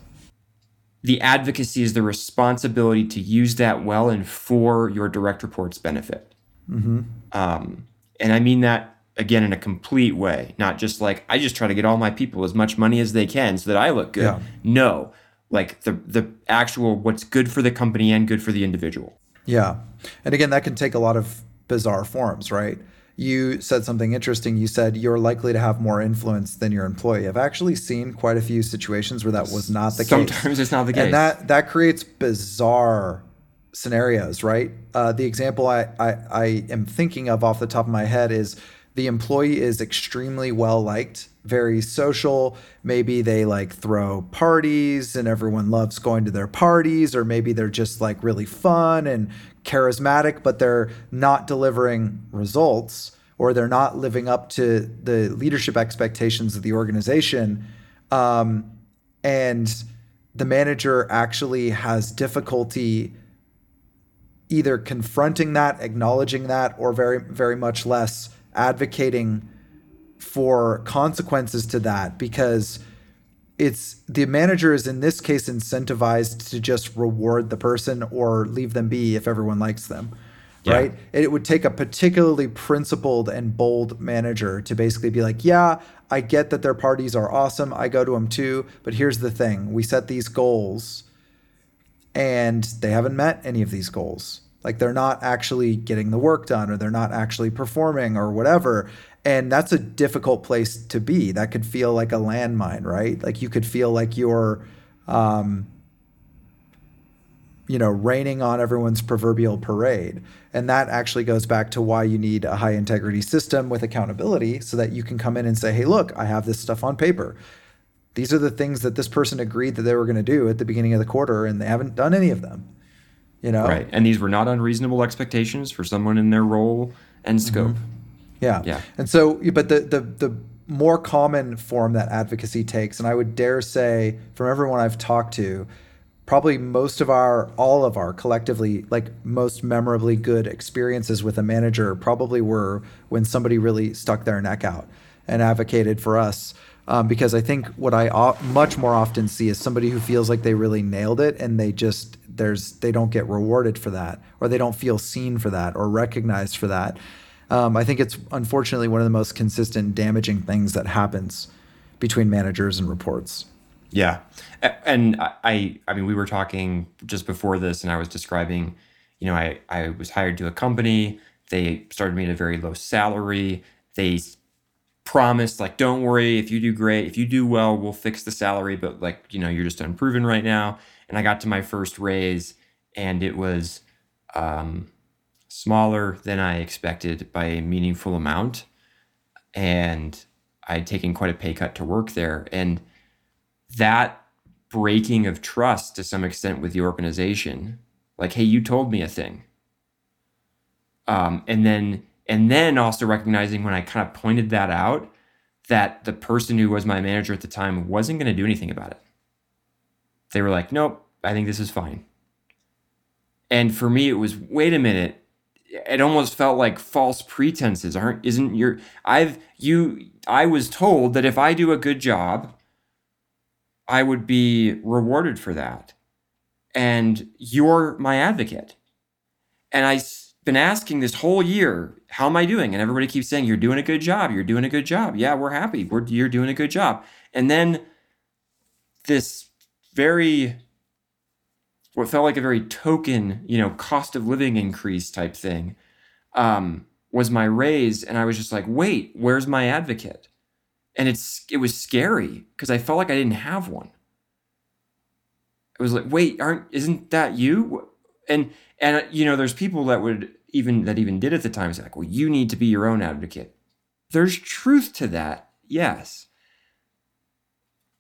The advocacy is the responsibility to use that well and for your direct report's benefit. Mm-hmm. Um, and I mean that, again, in a complete way, not just like, I just try to get all my people as much money as they can so that I look good. Yeah. No, like the the actual what's good for the company and good for the individual. Yeah. And again, that can take a lot of bizarre forms, right? You said something interesting. You said you're likely to have more influence than your employee. I've actually seen quite a few situations where that was not the Sometimes case. Sometimes it's not the case. And that, that creates bizarre scenarios, right? Uh, the example I, I, I am thinking of off the top of my head is the employee is extremely well-liked, very social. Maybe they like throw parties and everyone loves going to their parties, or maybe they're just like really fun and charismatic, but they're not delivering results, or they're not living up to the leadership expectations of the organization. Um, and the manager actually has difficulty either confronting that, acknowledging that, or very, very much less advocating for consequences to that, because it's the manager is in this case incentivized to just reward the person or leave them be if everyone likes them, yeah. right? It would take a particularly principled and bold manager to basically be like, yeah, I get that their parties are awesome. I go to them too, but here's the thing. We set these goals and they haven't met any of these goals. Like they're not actually getting the work done, or they're not actually performing or whatever. And that's a difficult place to be. That could feel like a landmine, right? Like you could feel like you're, um, you know, raining on everyone's proverbial parade. And that actually goes back to why you need a high integrity system with accountability, so that you can come in and say, hey, look, I have this stuff on paper. These are the things that this person agreed that they were going to do at the beginning of the quarter, and they haven't done any of them, you know? Right. And these were not unreasonable expectations for someone in their role and scope. Mm-hmm. Yeah. yeah. And so, but the, the the more common form that advocacy takes, and I would dare say from everyone I've talked to, probably most of our, all of our collectively, like most memorably good experiences with a manager probably were when somebody really stuck their neck out and advocated for us. Um, because I think what I o- much more often see is somebody who feels like they really nailed it, and they just, there's, they don't get rewarded for that, or they don't feel seen for that or recognized for that. Um, I think it's unfortunately one of the most consistent damaging things that happens between managers and reports. Yeah. And I, I mean, we were talking just before this, and I was describing, you know, I, I was hired to a company. They started me at a very low salary. They promised, like, don't worry, if you do great, if you do well, we'll fix the salary. But like, you know, you're just unproven right now. And I got to my first raise, and it was, um, smaller than I expected by a meaningful amount. And I'd taken quite a pay cut to work there. And that breaking of trust to some extent with the organization, like, hey, you told me a thing. Um, and then, and then also recognizing when I kind of pointed that out, that the person who was my manager at the time wasn't going to do anything about it. They were like, nope, I think this is fine. And for me, it was, wait a minute. It almost felt like false pretenses aren't, isn't your, I've, you, I was told that if I do a good job, I would be rewarded for that. And you're my advocate. And I've been asking this whole year, how am I doing? And everybody keeps saying, you're doing a good job. You're doing a good job. Yeah, we're happy. We're, you're doing a good job. And then this very, what felt like a very token, you know, cost of living increase type thing, um, was my raise. And I was just like, wait, where's my advocate? And it's it was scary because I felt like I didn't have one. It was like, wait, aren't isn't that you? And and you know, there's people that would even that even did at the time say like, well, you need to be your own advocate. There's truth to that, yes.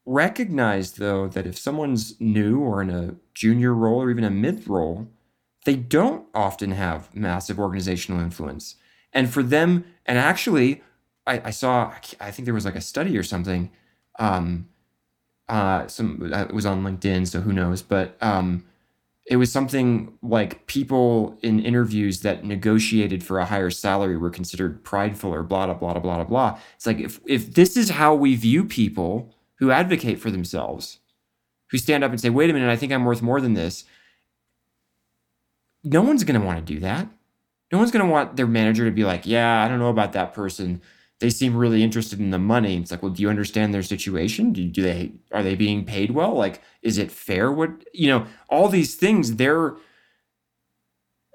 Recognize though that if someone's new or in a junior role or even a mid role, they don't often have massive organizational influence. And for them, and actually, I, I saw, I think there was like a study or something. Um, uh, some it was on LinkedIn, so who knows? But um, it was something like people in interviews that negotiated for a higher salary were considered prideful or blah, blah, blah, blah, blah. It's like, if if this is how we view people who advocate for themselves, who stand up and say, wait a minute, I think I'm worth more than this. No one's going to want to do that. No one's going to want their manager to be like, yeah, I don't know about that person. They seem really interested in the money. It's like, well, do you understand their situation? Do, do they, are they being paid well? Like, is it fair? What, you know, all these things they're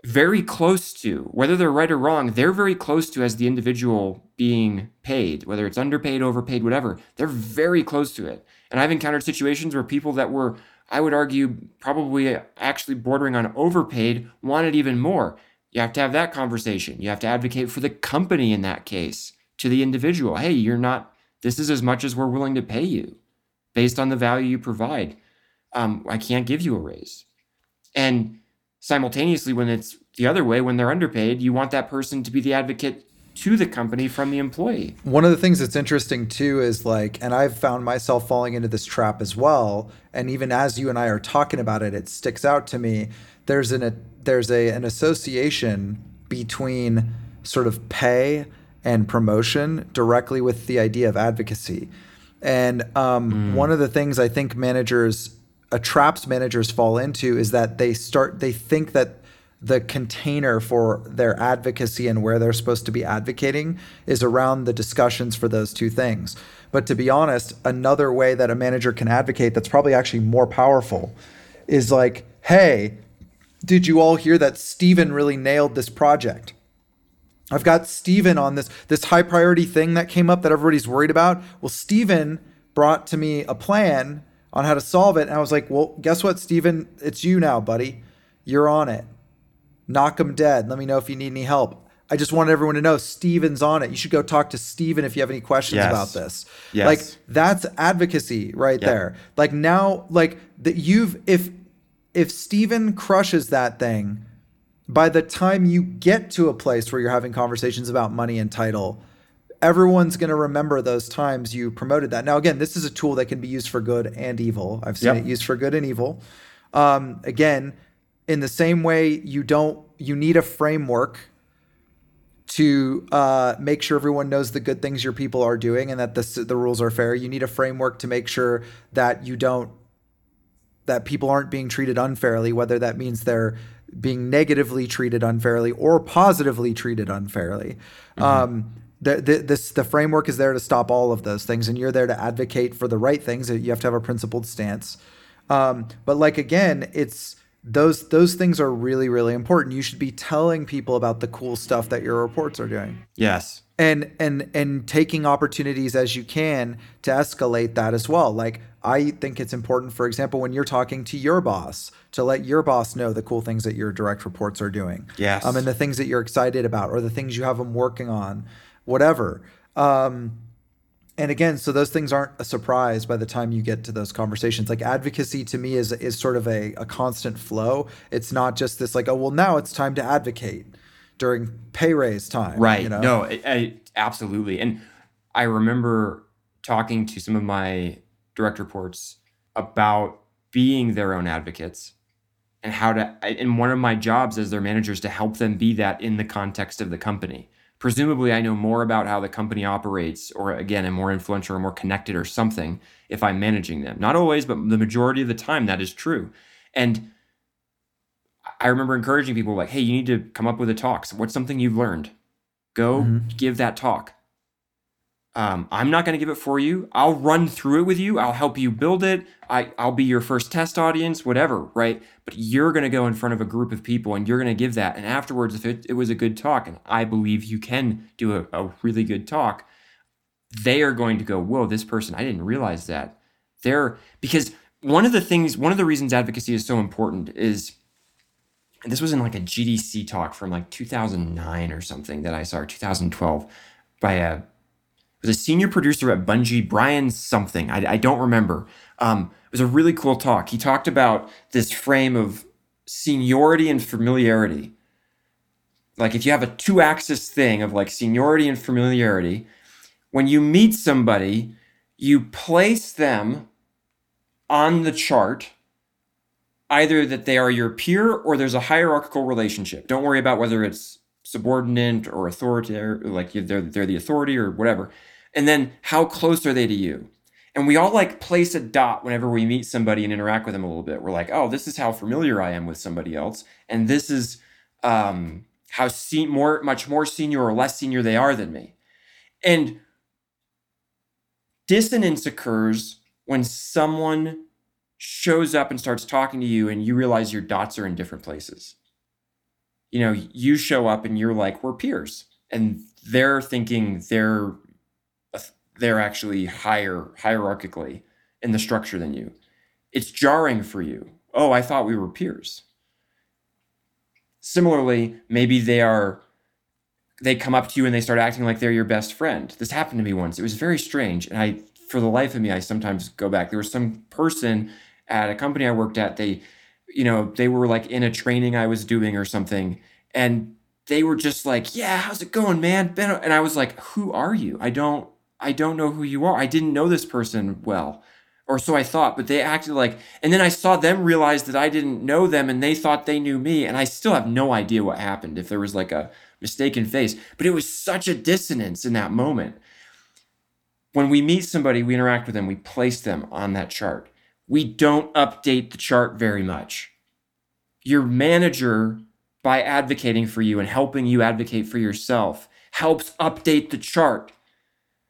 very close to, whether they're right or wrong, they're very close to as the individual being paid, whether it's underpaid, overpaid, whatever, they're very close to it. And I've encountered situations where people that were, I would argue, probably actually bordering on overpaid wanted even more. You have to have that conversation. You have to advocate for the company in that case. To the individual, hey, you're not, this is as much as we're willing to pay you based on the value you provide. Um, I can't give you a raise. And simultaneously, when it's the other way, when they're underpaid, you want that person to be the advocate to the company from the employee. One of the things that's interesting too is like, and I've found myself falling into this trap as well. And even as you and I are talking about it, it sticks out to me. There's an, a, there's a, an association between sort of pay and promotion directly with the idea of advocacy. And um, mm. one of the things I think managers, uh, traps managers fall into is that they start, they think that the container for their advocacy and where they're supposed to be advocating is around the discussions for those two things. But to be honest, another way that a manager can advocate that's probably actually more powerful is like, hey, did you all hear that Steven really nailed this project? I've got Steven on this, this high priority thing that came up that everybody's worried about. Well, Steven brought to me a plan on how to solve it. And I was like, well, guess what, Steven? It's you now, buddy. You're on it. Knock him dead. Let me know if you need any help. I just want everyone to know Steven's on it. You should go talk to Steven if you have any questions yes. about this. Yes. Like that's advocacy right yep. there. Like now, like that you've, if, if Steven crushes that thing, by the time you get to a place where you're having conversations about money and title, everyone's going to remember those times you promoted that. Now, again, this is a tool that can be used for good and evil. I've seen yep. it used for good and evil. Um, again, in the same way, you don't you need a framework to uh, make sure everyone knows the good things your people are doing and that the, the rules are fair. You need a framework to make sure that you don't that people aren't being treated unfairly, whether that means they're being negatively treated unfairly or positively treated unfairly. Mm-hmm. Um, the, the, this, the framework is there to stop all of those things. And you're there to advocate for the right things. You have to have a principled stance. Um, but like, again, it's those, those things are really, really important. You should be telling people about the cool stuff that your reports are doing. Yes. And, and, and taking opportunities as you can to escalate that as well. Like, I think it's important, for example, when you're talking to your boss, to let your boss know the cool things that your direct reports are doing. Yes. Um, and the things that you're excited about or the things you have them working on, whatever. Um, and again, so those things aren't a surprise by the time you get to those conversations. Like advocacy to me is is sort of a, a constant flow. It's not just this like, oh, well, now it's time to advocate during pay raise time. Right. You know? No, it, I, absolutely. And I remember talking to some of my direct reports about being their own advocates and how to, and one of my jobs as their manager is to help them be that in the context of the company. Presumably I know more about how the company operates, or again, I'm more influential or more connected or something if I'm managing them. Not always, but the majority of the time that is true. And I remember encouraging people like, hey, you need to come up with a talk. So what's something you've learned? Go mm-hmm. give that talk. Um, I'm not going to give it for you. I'll run through it with you. I'll help you build it. I, I'll be your first test audience, whatever, right? But you're going to go in front of a group of people and you're going to give that. And afterwards, if it, it was a good talk, and I believe you can do a, a really good talk, they are going to go, whoa, this person, I didn't realize that. They're, because one of the things, one of the reasons advocacy is so important is, and this was in like a G D C talk from like two thousand nine or something that I saw, or two thousand twelve, by a, was a senior producer at Bungie, Brian something, I, I don't remember. Um, it was a really cool talk. He talked about this frame of seniority and familiarity. Like if you have a two-axis thing of like seniority and familiarity, when you meet somebody, you place them on the chart, either that they are your peer or there's a hierarchical relationship. Don't worry about whether it's subordinate or authoritarian, like they're, they're the authority or whatever. And then how close are they to you? And we all like place a dot whenever we meet somebody and interact with them a little bit. We're like, oh, this is how familiar I am with somebody else. And this is um, how se- more, much more senior or less senior they are than me. And dissonance occurs when someone shows up and starts talking to you and you realize your dots are in different places. You know, you show up and you're like, we're peers. And they're thinking they're they're actually higher hierarchically in the structure than you. It's jarring for you. Oh, I thought we were peers. Similarly, maybe they are, they come up to you and they start acting like they're your best friend. This happened to me once. It was very strange. And I, for the life of me, I sometimes go back. There was some person at a company I worked at, they you know, they were like in a training I was doing or something. And they were just like, yeah, how's it going, man? And I was like, who are you? I don't, I don't know who you are. I didn't know this person well, or so I thought, but they acted like, and then I saw them realize that I didn't know them and they thought they knew me. And I still have no idea what happened, if there was like a mistaken face, but it was such a dissonance in that moment. When we meet somebody, we interact with them, we place them on that chart. We don't update the chart very much. Your manager, by advocating for you and helping you advocate for yourself, helps update the chart.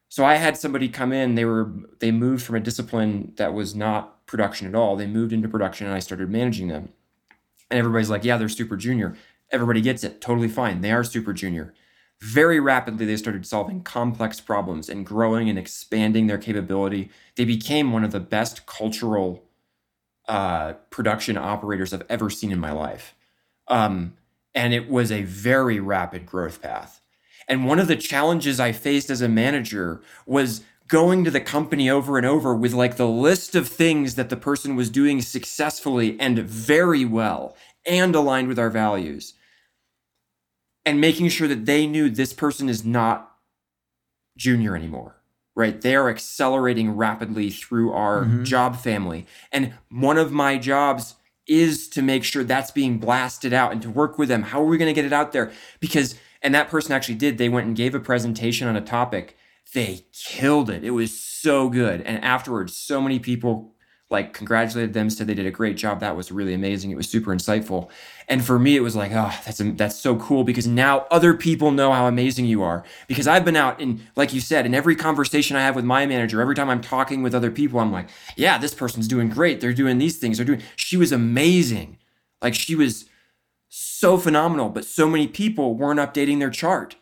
So I had somebody come in, they were they moved from a discipline that was not production at all. They moved into production and I started managing them. And everybody's like, yeah, they're super junior. Everybody gets it, totally fine. They are super junior. Very rapidly, they started solving complex problems and growing and expanding their capability. They became one of the best cultural uh, production operators I've ever seen in my life. Um, and it was a very rapid growth path. And one of the challenges I faced as a manager was going to the company over and over with like the list of things that the person was doing successfully and very well and aligned with our values, and making sure that they knew this person is not junior anymore, right? They are accelerating rapidly through our mm-hmm. job family. And one of my jobs is to make sure that's being blasted out and to work with them. How are we going to get it out there? Because, and that person actually did, they went and gave a presentation on a topic. They killed it. It was so good. And afterwards, so many people like congratulated them, said they did a great job. That was really amazing. It was super insightful. And for me, it was like, oh, that's that's so cool, because now other people know how amazing you are. Because I've been out in, like you said, in every conversation I have with my manager, every time I'm talking with other people, I'm like, yeah, this person's doing great. They're doing these things. They're doing. She was amazing. Like she was so phenomenal, but so many people weren't updating their chart.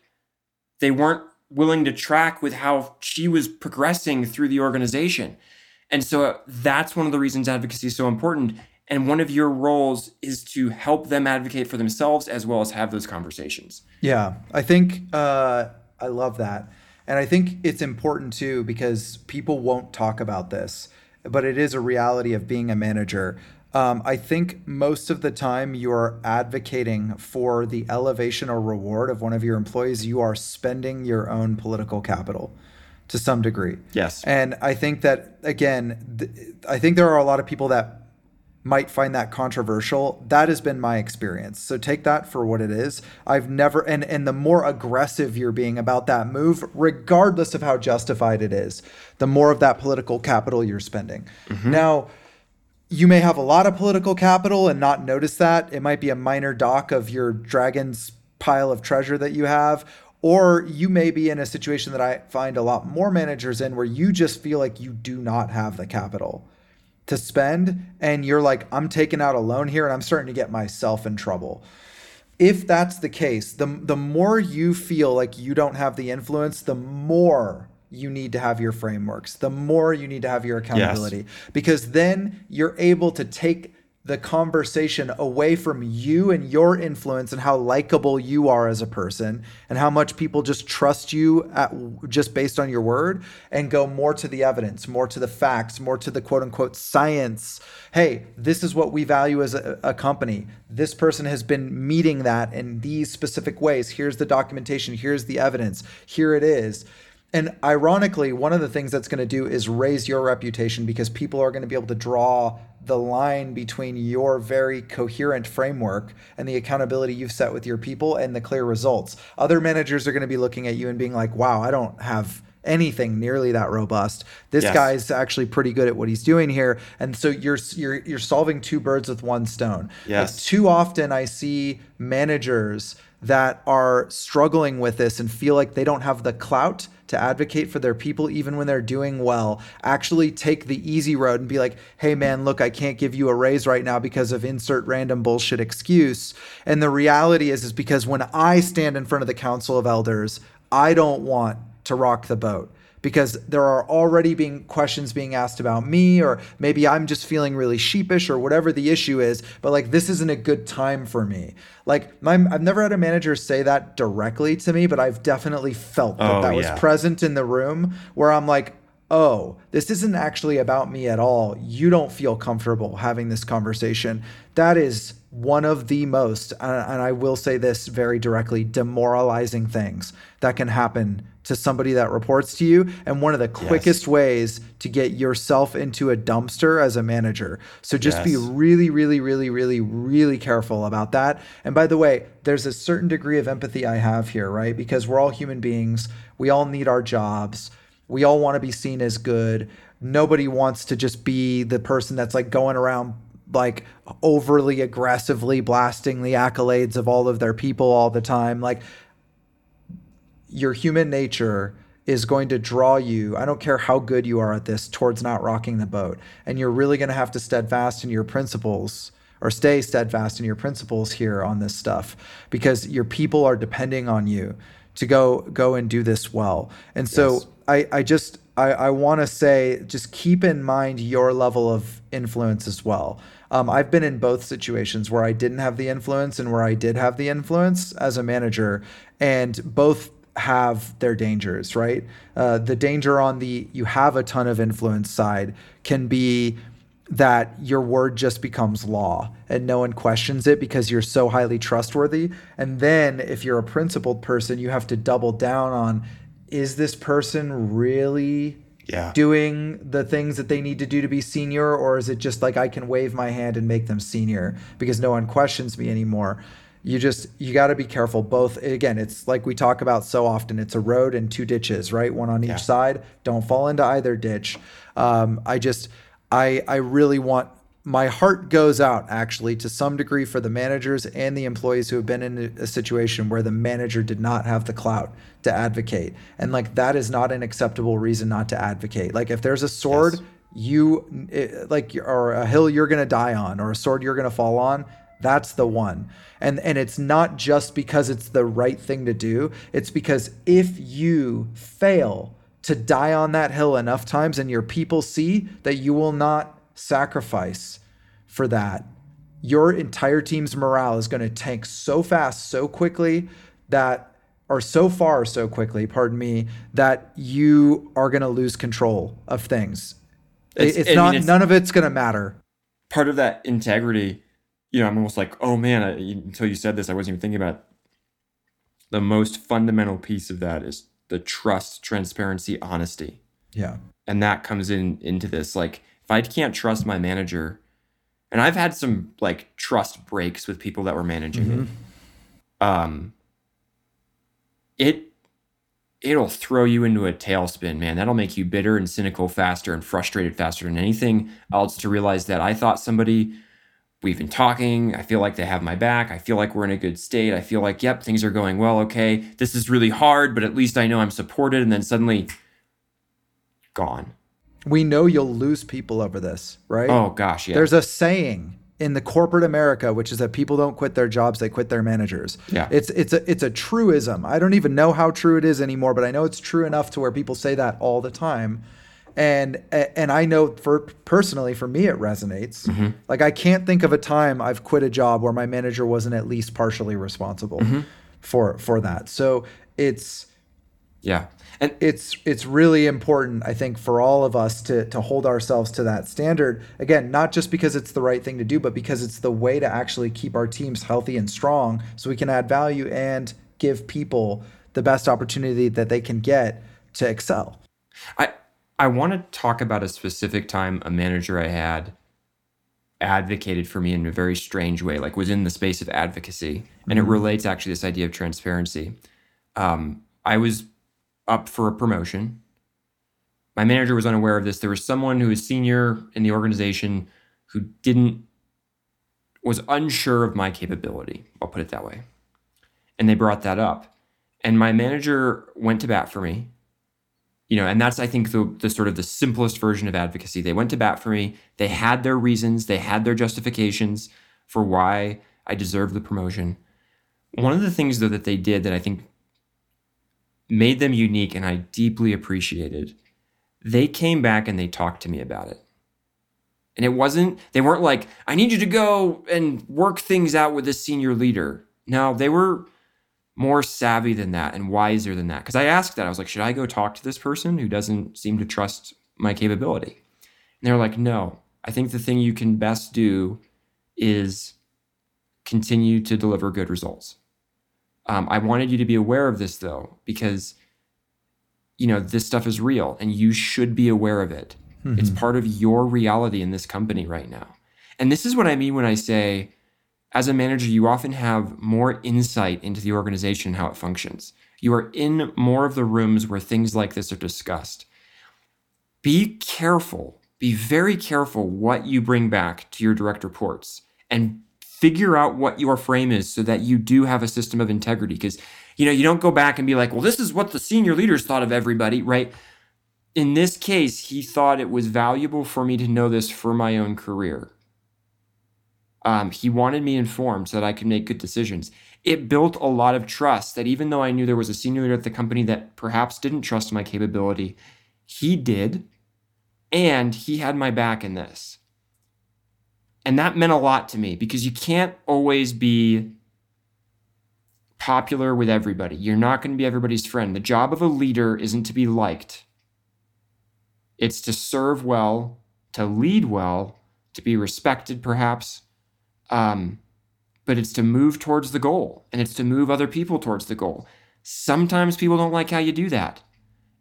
They weren't willing to track with how she was progressing through the organization. And so that's one of the reasons advocacy is so important. And one of your roles is to help them advocate for themselves as well as have those conversations. Yeah, I think uh, I love that. And I think it's important too, because people won't talk about this, but it is a reality of being a manager. Um, I think most of the time you're advocating for the elevation or reward of one of your employees, you are spending your own political capital to some degree. Yes. And I think that, again, th- I think there are a lot of people that might find that controversial. That has been my experience. So take that for what it is. I've never, and, and the more aggressive you're being about that move, regardless of how justified it is, the more of that political capital you're spending. Mm-hmm. Now, you may have a lot of political capital and not notice that. It might be a minor dock of your dragon's pile of treasure that you have, Or you may be in a situation that I find a lot more managers in, where you just feel like you do not have the capital to spend, and you're like, I'm taking out a loan here and I'm starting to get myself in trouble. If that's the case, the, the more you feel like you don't have the influence, the more you need to have your frameworks, the more you need to have your accountability, yes. because then you're able to take the conversation away from you and your influence and how likable you are as a person and how much people just trust you at, just based on your word, and go more to the evidence, more to the facts, more to the quote unquote science. Hey, this is what we value as a, a company. This person has been meeting that in these specific ways. Here's the documentation. Here's the evidence. Here it is. And ironically, one of the things that's going to do is raise your reputation, because people are going to be able to draw the line between your very coherent framework and the accountability you've set with your people and the clear results. Other managers are going to be looking at you and being like, wow, I don't have anything nearly that robust. This yes. guy's actually pretty good at what he's doing here. And so you're you're you're solving two birds with one stone. Yes. Like, too often I see managers that are struggling with this and feel like they don't have the clout to advocate for their people, even when they're doing well, actually take the easy road and be like, hey man, look, I can't give you a raise right now because of insert random bullshit excuse. And the reality is, is because when I stand in front of the Council of Elders, I don't want to rock the boat, because there are already being questions being asked about me, or maybe I'm just feeling really sheepish or whatever the issue is, but like, this isn't a good time for me. Like my, I've never had a manager say that directly to me, but I've definitely felt that oh, that yeah. was present in the room, where I'm like, oh, this isn't actually about me at all. You don't feel comfortable having this conversation. That is one of the most, and I will say this very directly, demoralizing things that can happen to somebody that reports to you, and one of the quickest yes. ways to get yourself into a dumpster as a manager. So just yes. be really, really, really, really, really careful about that. And by the way, there's a certain degree of empathy I have here, right? Because we're all human beings. We all need our jobs. We all want to be seen as good. Nobody wants to just be the person that's like going around like overly aggressively blasting the accolades of all of their people all the time. Like, your human nature is going to draw you, I don't care how good you are at this, towards not rocking the boat. And you're really going to have to steadfast in your principles, or stay steadfast in your principles here on this stuff, because your people are depending on you to go go and do this well. And so yes. I, I just, I, I want to say, just keep in mind your level of influence as well. Um, I've been in both situations where I didn't have the influence and where I did have the influence as a manager, and both have their dangers, right? Uh, the danger on the you have a ton of influence side can be that your word just becomes law and no one questions it because you're so highly trustworthy. And then if you're a principled person, you have to double down on, is this person really yeah. doing the things that they need to do to be senior? Or is it just like, I can wave my hand and make them senior because no one questions me anymore? You just, you got to be careful. Both, again, it's like we talk about so often, it's a road and two ditches, right? One on yeah. each side. Don't fall into either ditch. Um, I just, I, I really want, my heart goes out actually to some degree for the managers and the employees who have been in a situation where the manager did not have the clout to advocate. And like, that is not an acceptable reason not to advocate. Like, if there's a sword, yes. you like, or a hill you're going to die on, or a sword you're going to fall on, that's the one. And and it's not just because it's the right thing to do. It's because if you fail to die on that hill enough times and your people see that you will not sacrifice for that, your entire team's morale is going to tank so fast, so quickly that, or so far, so quickly, pardon me, that you are going to lose control of things. It's, it's not, I mean, it's, none of it's going to matter. Part of that integrity, you know, I'm almost like, oh man, I, until you said this, I wasn't even thinking about it. The most fundamental piece of that is the trust, transparency, honesty. Yeah. And that comes in into this. Like, if I can't trust my manager, and I've had some like trust breaks with people that were managing mm-hmm. me, um, it, it'll throw you into a tailspin, man. That'll make you bitter and cynical faster and frustrated faster than anything else, to realize that I thought somebody we've been talking. I feel like they have my back. I feel like we're in a good state. I feel like, yep, things are going well. Okay, this is really hard, but at least I know I'm supported. And then suddenly, gone. We know you'll lose people over this, right? Oh, gosh, yeah. There's a saying in the corporate America, which is that people don't quit their jobs, they quit their managers. Yeah. It's it's a it's a truism. I don't even know how true it is anymore, but I know it's true enough to where people say that all the time. And and I know for personally, for me, it resonates. Mm-hmm. Like, I can't think of a time I've quit a job where my manager wasn't at least partially responsible mm-hmm. for for that. So it's yeah. And it's it's really important, I think, for all of us to to hold ourselves to that standard. Again, not just because it's the right thing to do, but because it's the way to actually keep our teams healthy and strong so we can add value and give people the best opportunity that they can get to excel. I, I want to talk about a specific time a manager I had advocated for me in a very strange way, like was in the space of advocacy. And mm-hmm. it relates actually to this idea of transparency. Um, I was... up for a promotion. My manager was unaware of this. There was someone who was senior in the organization who didn't, was unsure of my capability. I'll put it that way. And they brought that up. And my manager went to bat for me. You know, and that's, I think, the, the sort of the simplest version of advocacy. They went to bat for me. They had their reasons. They had their justifications for why I deserved the promotion. One of the things, though, that they did that I think made them unique and I deeply appreciated, they came back and they talked to me about it. And it wasn't, they weren't like, I need you to go and work things out with this senior leader. No, they were more savvy than that and wiser than that. Because I asked that, I was like, should I go talk to this person who doesn't seem to trust my capability? And they're like, no, I think the thing you can best do is continue to deliver good results. Um, I wanted you to be aware of this, though, because, you know, this stuff is real and you should be aware of it. Mm-hmm. It's part of your reality in this company right now. And this is what I mean when I say, as a manager, you often have more insight into the organization and how it functions. You are in more of the rooms where things like this are discussed. Be careful. Be very careful what you bring back to your direct reports, and figure out what your frame is so that you do have a system of integrity. Because, you know, you don't go back and be like, well, this is what the senior leaders thought of everybody, right? In this case, he thought it was valuable for me to know this for my own career. Um, he wanted me informed so that I could make good decisions. It built a lot of trust that even though I knew there was a senior leader at the company that perhaps didn't trust my capability, he did, and he had my back in this. And that meant a lot to me, because you can't always be popular with everybody. You're not going to be everybody's friend. The job of a leader isn't to be liked. It's to serve well, to lead well, to be respected perhaps, um, but it's to move towards the goal, and it's to move other people towards the goal. Sometimes people don't like how you do that,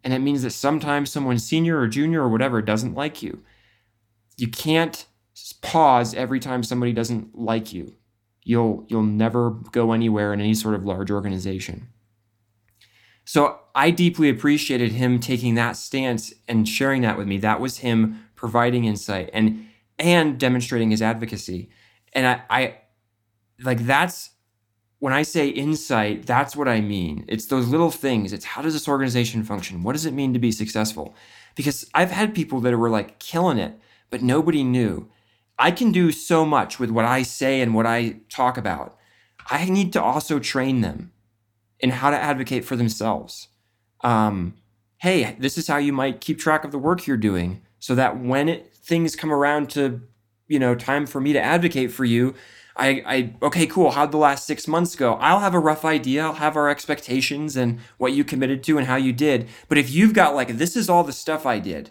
and it means that sometimes someone senior or junior or whatever doesn't like you. You can't pause every time somebody doesn't like you. You'll you'll never go anywhere in any sort of large organization. So I deeply appreciated him taking that stance and sharing that with me. That was him providing insight and and demonstrating his advocacy. And I, I like that's when I say insight, that's what I mean. It's those little things. It's how does this organization function? What does it mean to be successful? Because I've had people that were like killing it, but nobody knew. I can do so much with what I say and what I talk about. I need to also train them in how to advocate for themselves. Um, hey, this is how you might keep track of the work you're doing so that when it, things come around to, you know, time for me to advocate for you, I, I, okay, cool, how'd the last six months go? I'll have a rough idea. I'll have our expectations and what you committed to and how you did. But if you've got like, this is all the stuff I did,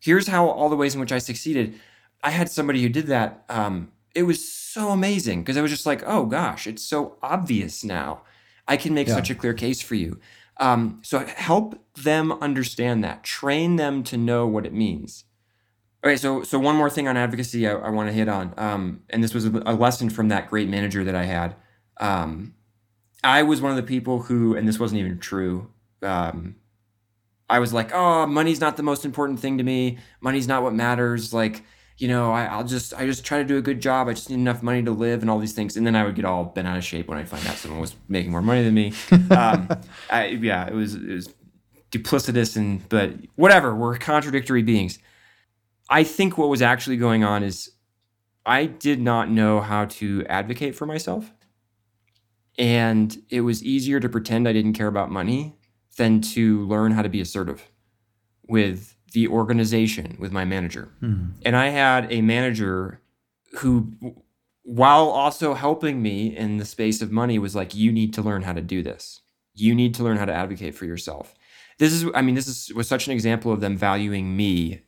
here's how all the ways in which I succeeded. I had somebody who did that. Um, it was so amazing, because I was just like, oh gosh, it's so obvious now. I can make yeah. such a clear case for you. Um, so help them understand that. Train them to know what it means. Okay, so so one more thing on advocacy I, I want to hit on. Um, and this was a, a lesson from that great manager that I had. Um, I was one of the people who, and this wasn't even true, um, I was like, oh, money's not the most important thing to me. Money's not what matters. Like, you know, I, I'll just, I just try to do a good job. I just need enough money to live and all these things. And then I would get all bent out of shape when I find out someone was making more money than me. Um, I, yeah, it was, it was duplicitous and, but whatever, we're contradictory beings. I think what was actually going on is I did not know how to advocate for myself. And it was easier to pretend I didn't care about money than to learn how to be assertive with the organization, with my manager. Mm-hmm. And I had a manager who, while also helping me in the space of money, was like, you need to learn how to do this. You need to learn how to advocate for yourself. This is, I mean, this is was such an example of them valuing me,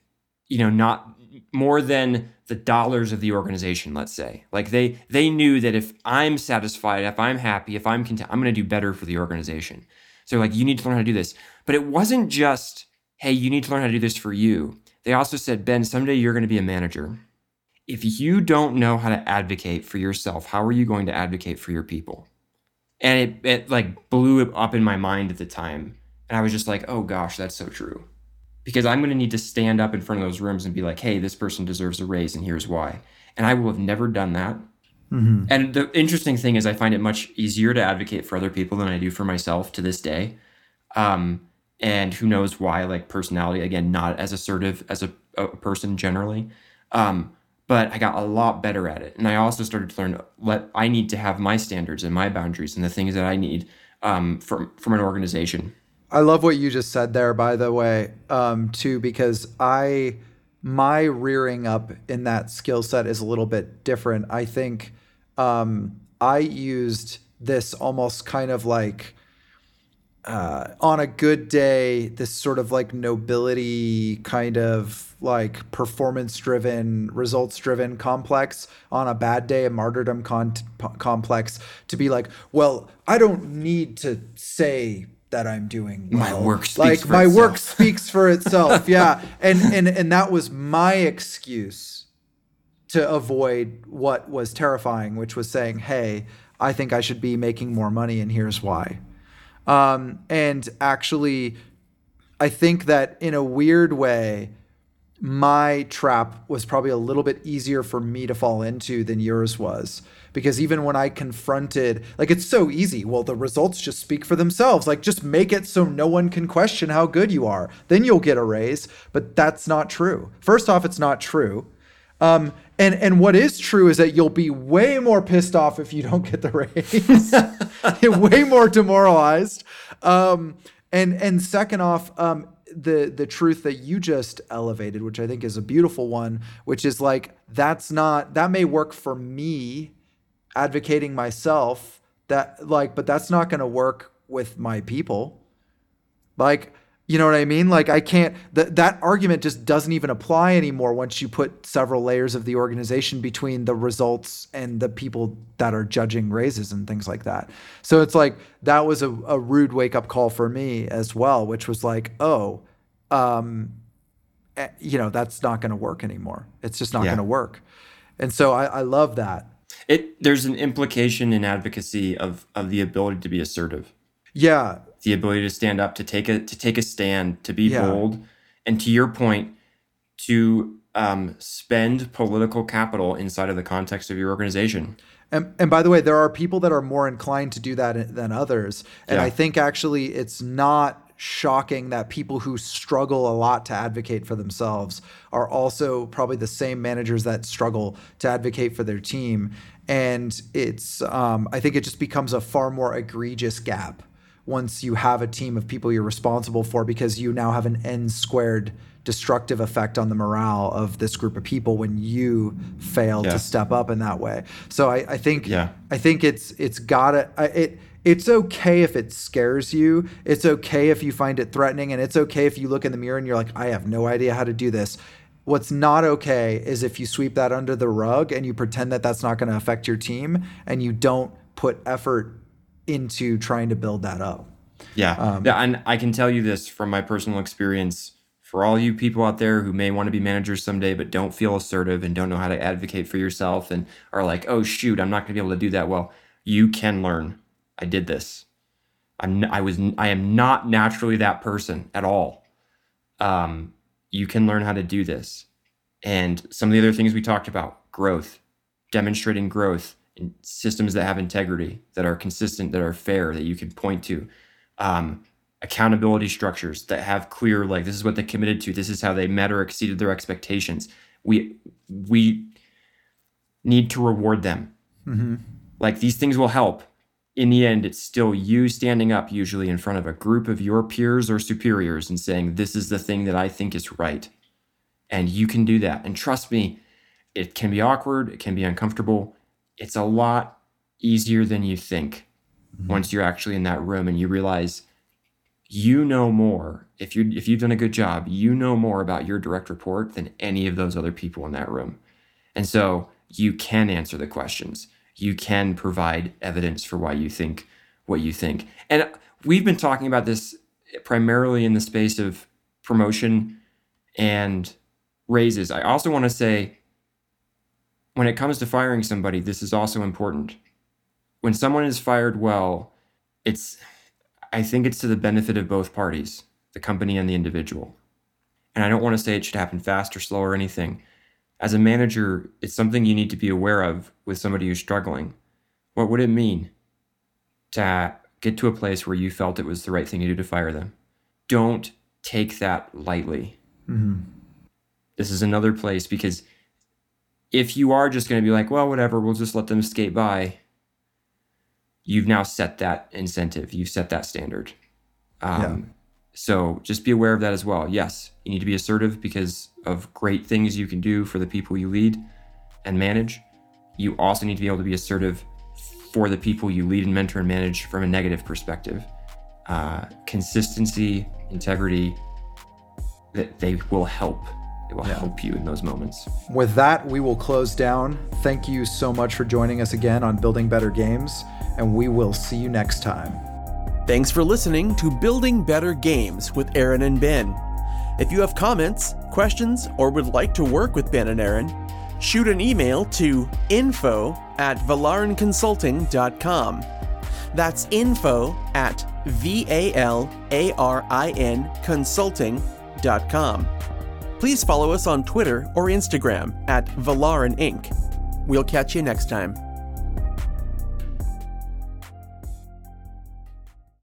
you know, not more than the dollars of the organization, let's say. Like they they knew that if I'm satisfied, if I'm happy, if I'm content, I'm gonna do better for the organization. So like, you need to learn how to do this. But it wasn't just, hey, you need to learn how to do this for you. They also said, Ben, someday you're going to be a manager. If you don't know how to advocate for yourself, how are you going to advocate for your people? And it, it like blew it up in my mind at the time. And I was just like, oh gosh, that's so true. Because I'm going to need to stand up in front of those rooms and be like, hey, this person deserves a raise and here's why. And I will have never done that. Mm-hmm. And the interesting thing is I find it much easier to advocate for other people than I do for myself to this day. Um, And who knows why, like personality, again, not as assertive as a, a person generally. Um, but I got a lot better at it. And I also started to learn, let I need to have my standards and my boundaries and the things that I need um, from, from an organization. I love what you just said there, by the way, um, too, because I my rearing up in that skill set is a little bit different. I think um, I used this almost kind of like, Uh, on a good day, this sort of like nobility kind of like performance-driven, results-driven complex, on a bad day, a martyrdom con- complex to be like, well, I don't need to say that I'm doing well. My work speaks like, for my itself. work speaks for itself. Yeah. And, and, and that was my excuse to avoid what was terrifying, which was saying, hey, I think I should be making more money and here's why. Um, and actually, I think that in a weird way, my trap was probably a little bit easier for me to fall into than yours was. Because even when I confronted, like, it's so easy. Well, the results just speak for themselves. Like, just make it so no one can question how good you are. Then you'll get a raise. But that's not true. First off, it's not true. Um, and, and what is true is that you'll be way more pissed off if you don't get the raise. You're way more demoralized. Um, and, and second off, um, the, the truth that you just elevated, which I think is a beautiful one, which is like, that's not, that may work for me advocating myself, that like, but that's not going to work with my people. Like, you know what I mean? Like I can't, th- that argument just doesn't even apply anymore once you put several layers of the organization between the results and the people that are judging raises and things like that. So it's like, that was a, a rude wake up call for me as well, which was like, oh, um, you know, that's not going to work anymore. It's just not yeah. going to work. And so I, I love that. It, there's an implication in advocacy of, of the ability to be assertive. Yeah. The ability to stand up, to take a to take a stand, to be yeah. bold, and to your point, to um, spend political capital inside of the context of your organization. And and by the way, there are people that are more inclined to do that than others. And yeah. I think actually it's not shocking that people who struggle a lot to advocate for themselves are also probably the same managers that struggle to advocate for their team. And it's um, I think it just becomes a far more egregious gap once you have a team of people you're responsible for, because you now have an n squared destructive effect on the morale of this group of people when you fail yeah. to step up in that way. So I, I think yeah. I think it's it's gotta it it's okay if it scares you. It's okay if you find it threatening, and it's okay if you look in the mirror and you're like, I have no idea how to do this. What's not okay is if you sweep that under the rug and you pretend that that's not going to affect your team and you don't put effort into trying to build that up. Yeah. Um, yeah. And I can tell you this from my personal experience, for all you people out there who may want to be managers someday, but don't feel assertive and don't know how to advocate for yourself and are like, oh shoot, I'm not going to be able to do that. Well, you can learn. I did this. I'm, I was, I am not naturally that person at all. Um, you can learn how to do this. And some of the other things we talked about, growth, demonstrating growth in systems that have integrity, that are consistent, that are fair, that you can point to. Um, accountability structures that have clear, like, this is what they committed to, this is how they met or exceeded their expectations. We we need to reward them. Mm-hmm. Like, these things will help. In the end, it's still you standing up usually in front of a group of your peers or superiors and saying, this is the thing that I think is right. And you can do that. And trust me, it can be awkward. It can be uncomfortable. It's a lot easier than you think mm-hmm. once you're actually in that room and you realize you know more. If, you, if you've done a good job, you know more about your direct report than any of those other people in that room. And so you can answer the questions. You can provide evidence for why you think what you think. And we've been talking about this primarily in the space of promotion and raises. I also want to say, when it comes to firing somebody, this is also important. When someone is fired well, it's, I think it's to the benefit of both parties, the company and the individual. And I don't want to say it should happen fast or slow or anything. As a manager, it's something you need to be aware of with somebody who's struggling. What would it mean to get to a place where you felt it was the right thing to do to fire them? Don't take that lightly. Mm-hmm. This is another place, because if you are just going to be like, well, whatever, we'll just let them skate by, you've now set that incentive. You've set that standard. Um, yeah. So just be aware of that as well. Yes, you need to be assertive because of great things you can do for the people you lead and manage. You also need to be able to be assertive for the people you lead and mentor and manage from a negative perspective. Uh, consistency, integrity, that they will help. It will yeah. help you in those moments. With that, we will close down. Thank you so much for joining us again on Building Better Games, and we will see you next time. Thanks for listening to Building Better Games with Aaron and Ben. If you have comments, questions, or would like to work with Ben and Aaron, shoot an email to info at valarin consulting dot com. That's info at V A L A R I N consulting dot com. Please follow us on Twitter or Instagram at Valarin Incorporated. We'll catch you next time.